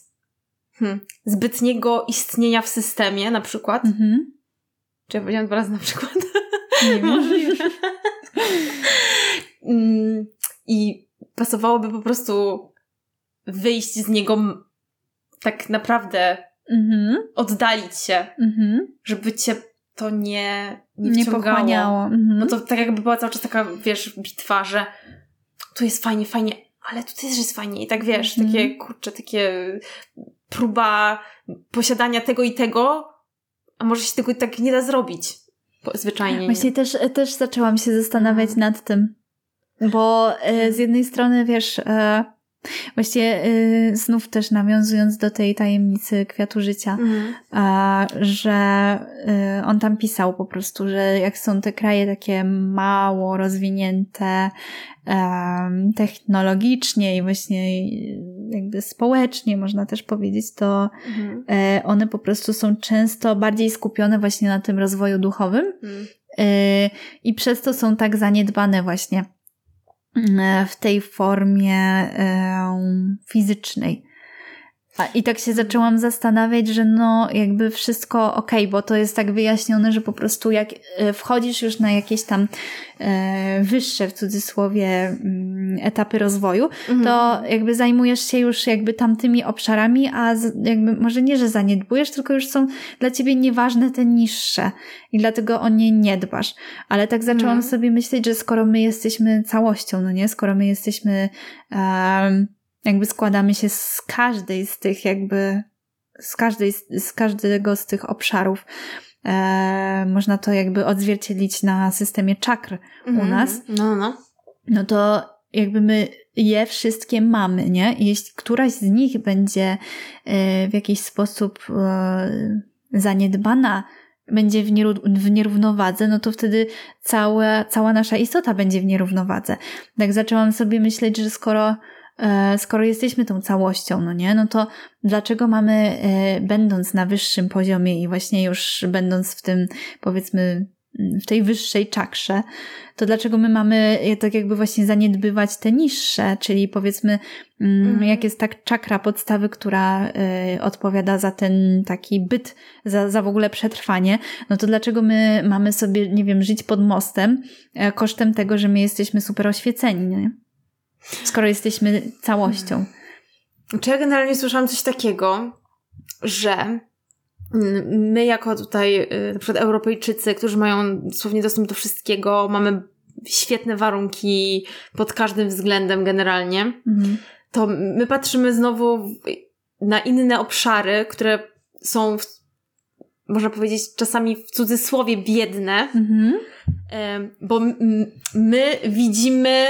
zbytniego istnienia w systemie na przykład. Czy ja powiedziałam 2 razy na przykład? Nie wiem. I pasowałoby po prostu wyjść z niego tak naprawdę, oddalić się, żeby cię to nie wciągało. No to tak jakby była cały czas taka, wiesz, bitwa, że tu jest fajnie, ale tu też jest fajnie. I tak, wiesz, takie próba posiadania tego i tego, a może się tego tak nie da zrobić. Zwyczajnie. Właśnie też zaczęłam się zastanawiać nad tym, bo z jednej strony, wiesz, właściwie znów też nawiązując do tej tajemnicy kwiatu życia, że on tam pisał po prostu, że jak są te kraje takie mało rozwinięte technologicznie i właśnie jakby społecznie, można też powiedzieć, to one po prostu są często bardziej skupione właśnie na tym rozwoju duchowym i przez to są tak zaniedbane właśnie w tej formie fizycznej. I tak się zaczęłam zastanawiać, że no jakby wszystko okej, bo to jest tak wyjaśnione, że po prostu jak wchodzisz już na jakieś tam wyższe w cudzysłowie etapy rozwoju, to jakby zajmujesz się już jakby tamtymi obszarami, a jakby może nie, że zaniedbujesz, tylko już są dla ciebie nieważne te niższe i dlatego o nie nie dbasz. Ale tak zaczęłam sobie myśleć, że skoro my jesteśmy całością, no nie? Skoro my jesteśmy... jakby składamy się z każdej z tych jakby, z każdego z tych obszarów. Można to jakby odzwierciedlić na systemie czakr u nas. No to jakby my je wszystkie mamy, nie? I jeśli któraś z nich będzie w jakiś sposób zaniedbana, będzie w nierównowadze, no to wtedy cała nasza istota będzie w nierównowadze. Tak zaczęłam sobie myśleć, że skoro jesteśmy tą całością, no nie, no to dlaczego mamy, będąc na wyższym poziomie i właśnie już będąc w tym, powiedzmy, w tej wyższej czakrze, to dlaczego my mamy tak jakby właśnie zaniedbywać te niższe, czyli powiedzmy, jak jest tak czakra podstawy, która odpowiada za ten taki byt, za w ogóle przetrwanie, no to dlaczego my mamy sobie, nie wiem, żyć pod mostem kosztem tego, że my jesteśmy super oświeceni, nie? Skoro jesteśmy całością. Czy ja generalnie słyszałam coś takiego, że my jako tutaj na przykład Europejczycy, którzy mają dosłownie dostęp do wszystkiego, mamy świetne warunki pod każdym względem generalnie, to my patrzymy znowu na inne obszary, które są, można powiedzieć, czasami w cudzysłowie biedne, bo my widzimy,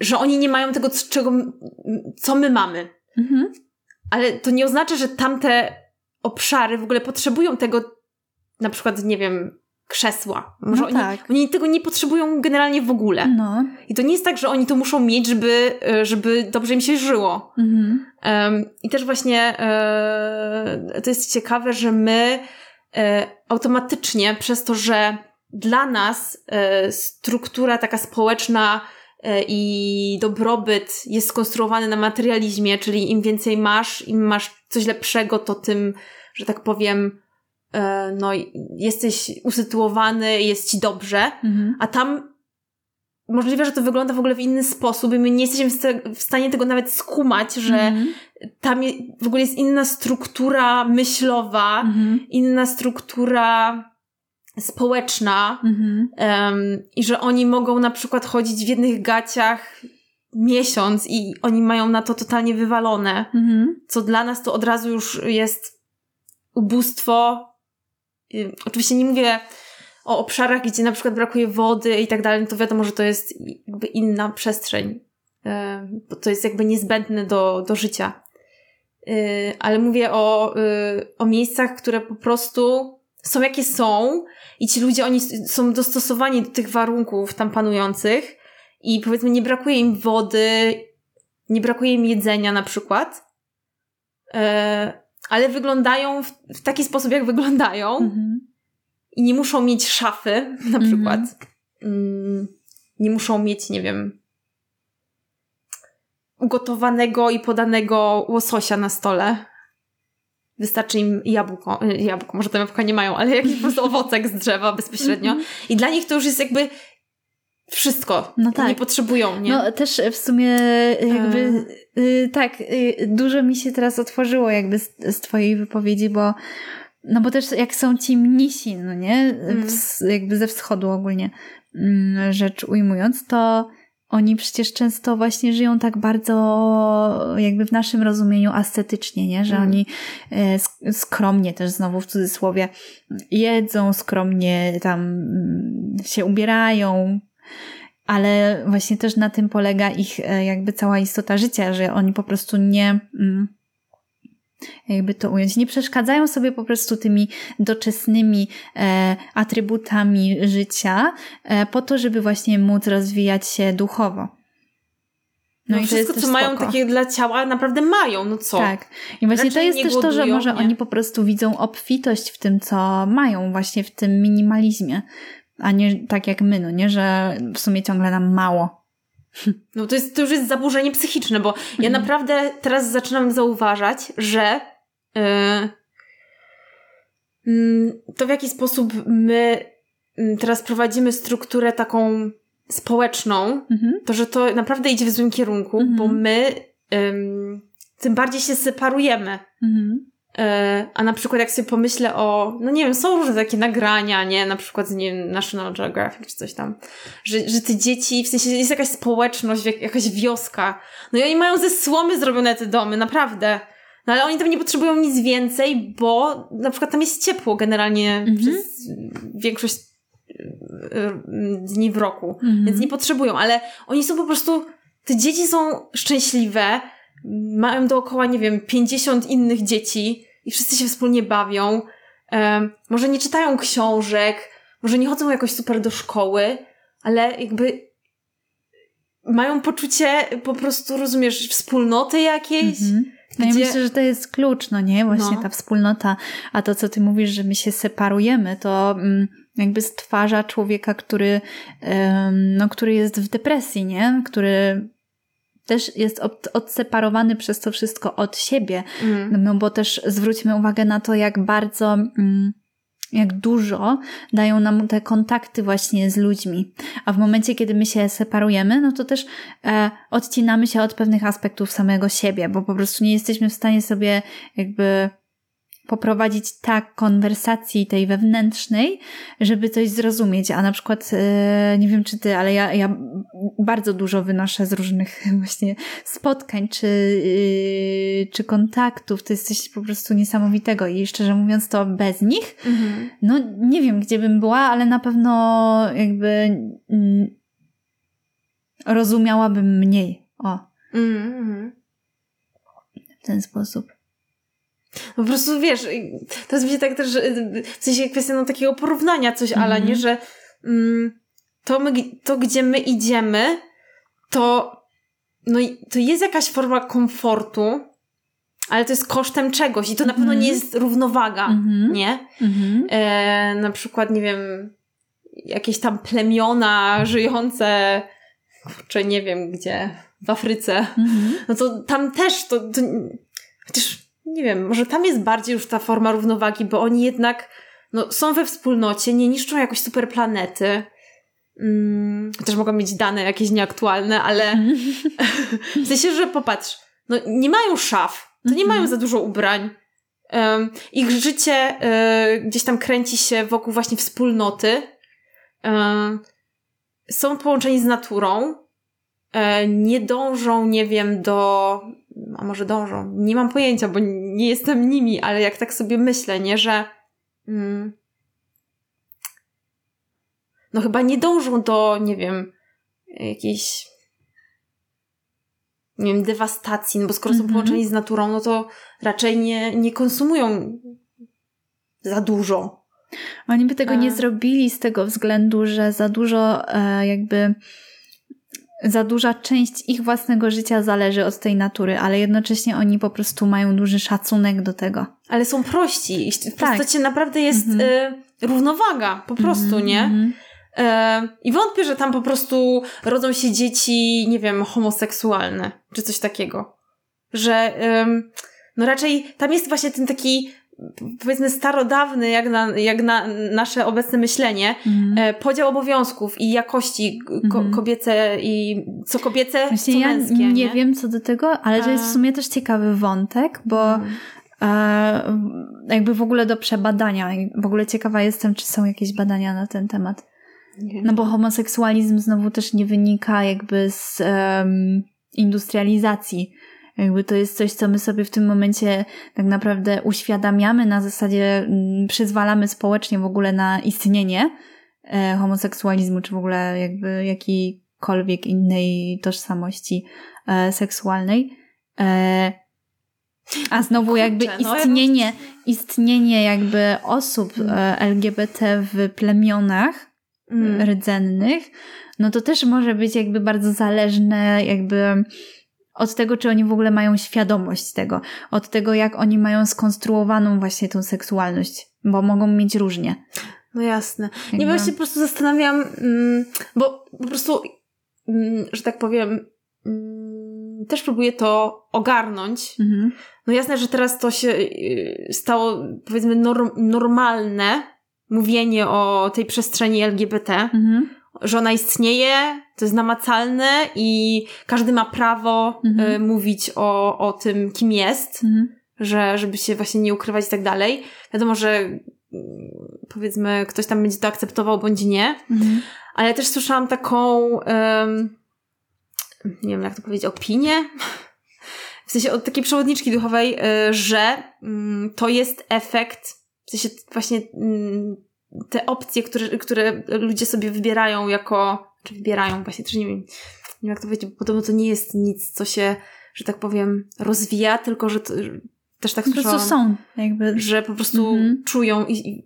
że oni nie mają tego, co my mamy. Ale to nie oznacza, że tamte obszary w ogóle potrzebują tego, na przykład, nie wiem, krzesła. Może no oni tego nie potrzebują generalnie w ogóle. No. I to nie jest tak, że oni to muszą mieć, żeby dobrze im się żyło. I też właśnie to jest ciekawe, że my automatycznie przez to, że dla nas struktura taka społeczna i dobrobyt jest skonstruowany na materializmie, czyli im więcej masz, im masz coś lepszego, to tym, że tak powiem, no jesteś usytuowany, jest ci dobrze, a tam możliwe, że to wygląda w ogóle w inny sposób i my nie jesteśmy w stanie tego nawet skumać, że tam w ogóle jest inna struktura myślowa, inna struktura społeczna i że oni mogą na przykład chodzić w jednych gaciach miesiąc i oni mają na to totalnie wywalone, co dla nas to od razu już jest ubóstwo. Oczywiście nie mówię o obszarach, gdzie na przykład brakuje wody i tak dalej, to wiadomo, że to jest jakby inna przestrzeń, bo to jest jakby niezbędne do życia. Ale mówię o miejscach, które po prostu są jakie są i ci ludzie, oni są dostosowani do tych warunków tam panujących i powiedzmy nie brakuje im wody, nie brakuje im jedzenia na przykład, ale wyglądają w taki sposób, jak wyglądają i nie muszą mieć szafy na przykład. Nie muszą mieć, nie wiem, ugotowanego i podanego łososia na stole. Wystarczy im jabłko, może tam jabłka nie mają, ale jakiś po prostu owocek z drzewa bezpośrednio. I dla nich to już jest jakby wszystko. No tak. Nie potrzebują, nie? No też w sumie jakby dużo mi się teraz otworzyło jakby z twojej wypowiedzi, bo no bo też jak są ci mnisi, no nie? Jakby ze wschodu ogólnie rzecz ujmując, to oni przecież często właśnie żyją tak bardzo jakby w naszym rozumieniu ascetycznie, nie? Że oni skromnie też znowu w cudzysłowie jedzą, skromnie tam się ubierają, ale właśnie też na tym polega ich jakby cała istota życia, że oni po prostu nie... jakby to ująć, nie przeszkadzają sobie po prostu tymi doczesnymi atrybutami życia po to, żeby właśnie móc rozwijać się duchowo. No i wszystko, co spoko. Mają takie dla ciała, naprawdę mają, no co? Tak. I właśnie raczej to jest też głodują, to, że może nie? Oni po prostu widzą obfitość w tym, co mają, właśnie w tym minimalizmie, a nie tak jak my, no nie? Że w sumie ciągle nam mało. No to już jest zaburzenie psychiczne, bo ja naprawdę teraz zaczynam zauważać, że to w jaki sposób my teraz prowadzimy strukturę taką społeczną, to że to naprawdę idzie w złym kierunku, bo my tym bardziej się separujemy. A na przykład jak sobie pomyślę o, no nie wiem, są różne takie nagrania, nie? Na przykład nie wiem, National Geographic czy coś tam. Że te dzieci, w sensie jest jakaś społeczność, jakaś wioska. No i oni mają ze słomy zrobione te domy, naprawdę. No ale oni tam nie potrzebują nic więcej, bo na przykład tam jest ciepło generalnie przez większość dni w roku. Więc nie potrzebują, ale oni są po prostu, te dzieci są szczęśliwe, mają dookoła, nie wiem, 50 innych dzieci i wszyscy się wspólnie bawią. Może nie czytają książek, może nie chodzą jakoś super do szkoły, ale jakby mają poczucie po prostu, rozumiesz, wspólnoty jakiejś. No gdzie... ja myślę, że to jest klucz, no nie? Właśnie ta wspólnota. A to, co ty mówisz, że my się separujemy, to jakby stwarza człowieka, który jest w depresji, nie? Który... też jest odseparowany przez to wszystko od siebie, no bo też zwróćmy uwagę na to, jak bardzo, jak dużo dają nam te kontakty właśnie z ludźmi. A w momencie, kiedy my się separujemy, no to też odcinamy się od pewnych aspektów samego siebie, bo po prostu nie jesteśmy w stanie sobie jakby poprowadzić tak konwersacji tej wewnętrznej, żeby coś zrozumieć. A na przykład, nie wiem czy ty, ale ja bardzo dużo wynoszę z różnych właśnie spotkań czy kontaktów. To jest coś po prostu niesamowitego i szczerze mówiąc to bez nich, no nie wiem gdzie bym była, ale na pewno jakby rozumiałabym mniej. O. W ten sposób. Po prostu wiesz, to jest mi się tak też, w sensie kwestia no, takiego porównania coś, ale nie, że to gdzie my idziemy, to, no, to jest jakaś forma komfortu, ale to jest kosztem czegoś i to na pewno nie jest równowaga, nie? Na przykład, nie wiem, jakieś tam plemiona żyjące, kurczę, nie wiem gdzie, w Afryce, no to tam też to chociaż nie wiem, może tam jest bardziej już ta forma równowagi, bo oni jednak no, są we wspólnocie, nie niszczą jakoś super planety. Chociaż mogą mieć dane jakieś nieaktualne, ale w sensie, że popatrz, no, nie mają szaf, to nie mają za dużo ubrań. Ich życie gdzieś tam kręci się wokół właśnie wspólnoty. Są połączeni z naturą. Nie dążą, nie wiem, do... a może dążą? Nie mam pojęcia, bo nie jestem nimi, ale jak tak sobie myślę, nie, że no chyba nie dążą do, nie wiem, jakiejś nie wiem, dewastacji, no bo skoro są połączeni z naturą, no to raczej nie konsumują za dużo. Oni by tego nie zrobili z tego względu, że za dużo jakby... za duża część ich własnego życia zależy od tej natury, ale jednocześnie oni po prostu mają duży szacunek do tego. Ale są prości. W prostocie naprawdę jest równowaga, po prostu, nie? I wątpię, że tam po prostu rodzą się dzieci, nie wiem, homoseksualne, czy coś takiego. Że no raczej tam jest właśnie ten taki powiedzmy starodawny, jak na nasze obecne myślenie, podział obowiązków i jakości kobiece i co kobiece, właśnie co męskie. Ja nie wiem co do tego, ale to jest w sumie też ciekawy wątek, bo jakby w ogóle do przebadania. W ogóle ciekawa jestem, czy są jakieś badania na ten temat. No bo homoseksualizm znowu też nie wynika jakby z industrializacji. Jakby to jest coś, co my sobie w tym momencie tak naprawdę uświadamiamy, na zasadzie przyzwalamy społecznie w ogóle na istnienie homoseksualizmu, czy w ogóle jakby jakiejkolwiek innej tożsamości seksualnej. A znowu jakby istnienie jakby osób LGBT w plemionach rdzennych, no to też może być jakby bardzo zależne jakby od tego, czy oni w ogóle mają świadomość tego, od tego, jak oni mają skonstruowaną właśnie tą seksualność, bo mogą mieć różnie. No jasne. Nie, bo się po prostu zastanawiam, bo po prostu, że tak powiem, też próbuję to ogarnąć. Mhm. No jasne, że teraz to się stało, powiedzmy, normalne mówienie o tej przestrzeni LGBT, że ona istnieje, to jest namacalne i każdy ma prawo mówić o tym, kim jest, że żeby się właśnie nie ukrywać i tak dalej. Wiadomo, że powiedzmy ktoś tam będzie to akceptował bądź nie, ale też słyszałam taką nie wiem jak to powiedzieć, opinię, w sensie od takiej przewodniczki duchowej, że to jest efekt, w sensie właśnie te opcje, które ludzie sobie wybierają jako, czy wybierają właśnie, czy nie wiem jak to powiedzieć, bo podobno to nie jest nic, co się, że tak powiem, rozwija, tylko że to, też tak słyszałam, są, jakby, że po prostu czują i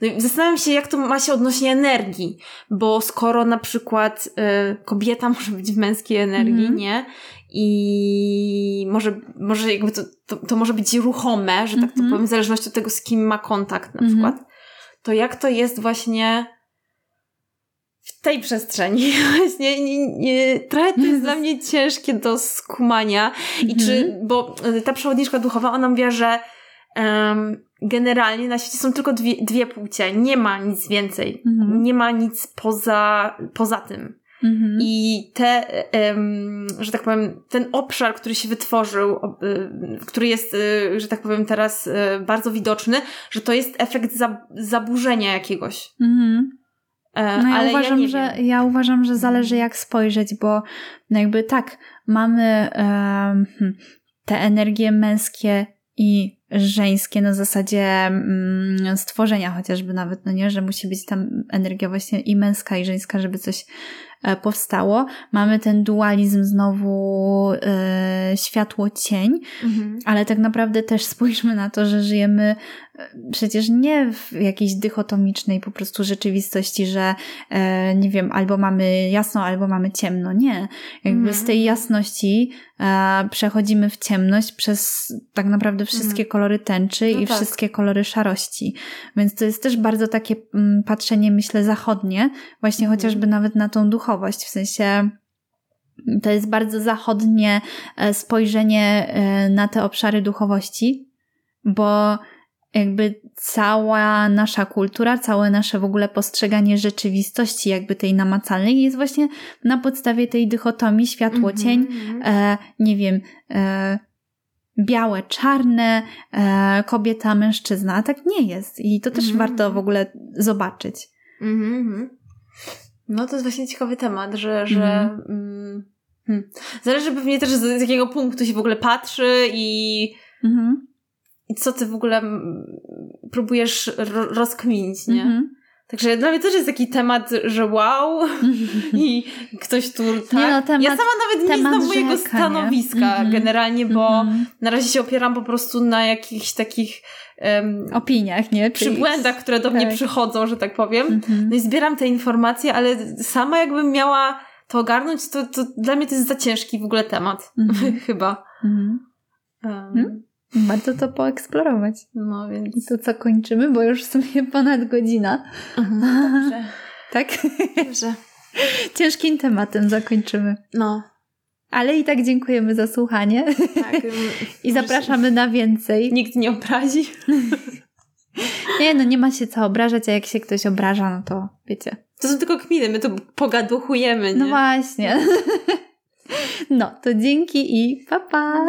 no i zastanawiam się, jak to ma się odnośnie energii, bo skoro na przykład kobieta może być w męskiej energii, nie? I może jakby to może być ruchome, że tak to powiem, w zależności od tego, z kim ma kontakt na przykład. To jak to jest właśnie w tej przestrzeni? Właśnie trochę to jest dla mnie ciężkie do skumania. I czy, bo ta przewodniczka duchowa, ona mówiła, że generalnie na świecie są tylko dwie płcie. Nie ma nic więcej. Nie ma nic poza tym. I że tak powiem, ten obszar, który się wytworzył, który jest, że tak powiem, teraz bardzo widoczny, że to jest efekt zaburzenia jakiegoś. No ale ja uważam, że zależy jak spojrzeć, bo no jakby tak, mamy te energie męskie i żeńskie na zasadzie stworzenia chociażby nawet, no nie, że musi być tam energia właśnie i męska i żeńska, żeby coś powstało. Mamy ten dualizm znowu światło-cień, ale tak naprawdę też spójrzmy na to, że żyjemy przecież nie w jakiejś dychotomicznej po prostu rzeczywistości, że nie wiem, albo mamy jasno, albo mamy ciemno. Nie. Jakby z tej jasności przechodzimy w ciemność przez tak naprawdę wszystkie kolory tęczy i wszystkie kolory szarości. Więc to jest też bardzo takie patrzenie, myślę, zachodnie, właśnie chociażby nawet na tą duchowość. W sensie to jest bardzo zachodnie spojrzenie na te obszary duchowości, bo jakby cała nasza kultura, całe nasze w ogóle postrzeganie rzeczywistości jakby tej namacalnej jest właśnie na podstawie tej dychotomii światło-cień, nie wiem, białe, czarne, kobieta, mężczyzna, a tak nie jest. I to też warto w ogóle zobaczyć. No to jest właśnie ciekawy temat, że zależy pewnie też z jakiego punktu się w ogóle patrzy i co ty w ogóle próbujesz rozkminić, nie? Także dla mnie też jest taki temat, że wow i ktoś tu tak. Nie, no, ja sama nawet nie znam mojego stanowiska generalnie, bo na razie się opieram po prostu na jakichś takich opiniach, nie? Przybłędach, które do mnie przychodzą, że tak powiem. No i zbieram te informacje, ale sama jakbym miała to ogarnąć, to dla mnie to jest za ciężki w ogóle temat. Chyba. Warto to poeksplorować. No więc. I to co kończymy, bo już w sumie ponad godzina. Dobrze. Tak? Dobrze. Ciężkim tematem zakończymy. No. Ale i tak dziękujemy za słuchanie. Tak, i zapraszamy na więcej. Nikt nie obrazi. Nie, no nie ma się co obrażać, a jak się ktoś obraża, no to wiecie. To są tylko kminy, my to pogaduchujemy, nie? No właśnie. No, to dzięki i pa pa!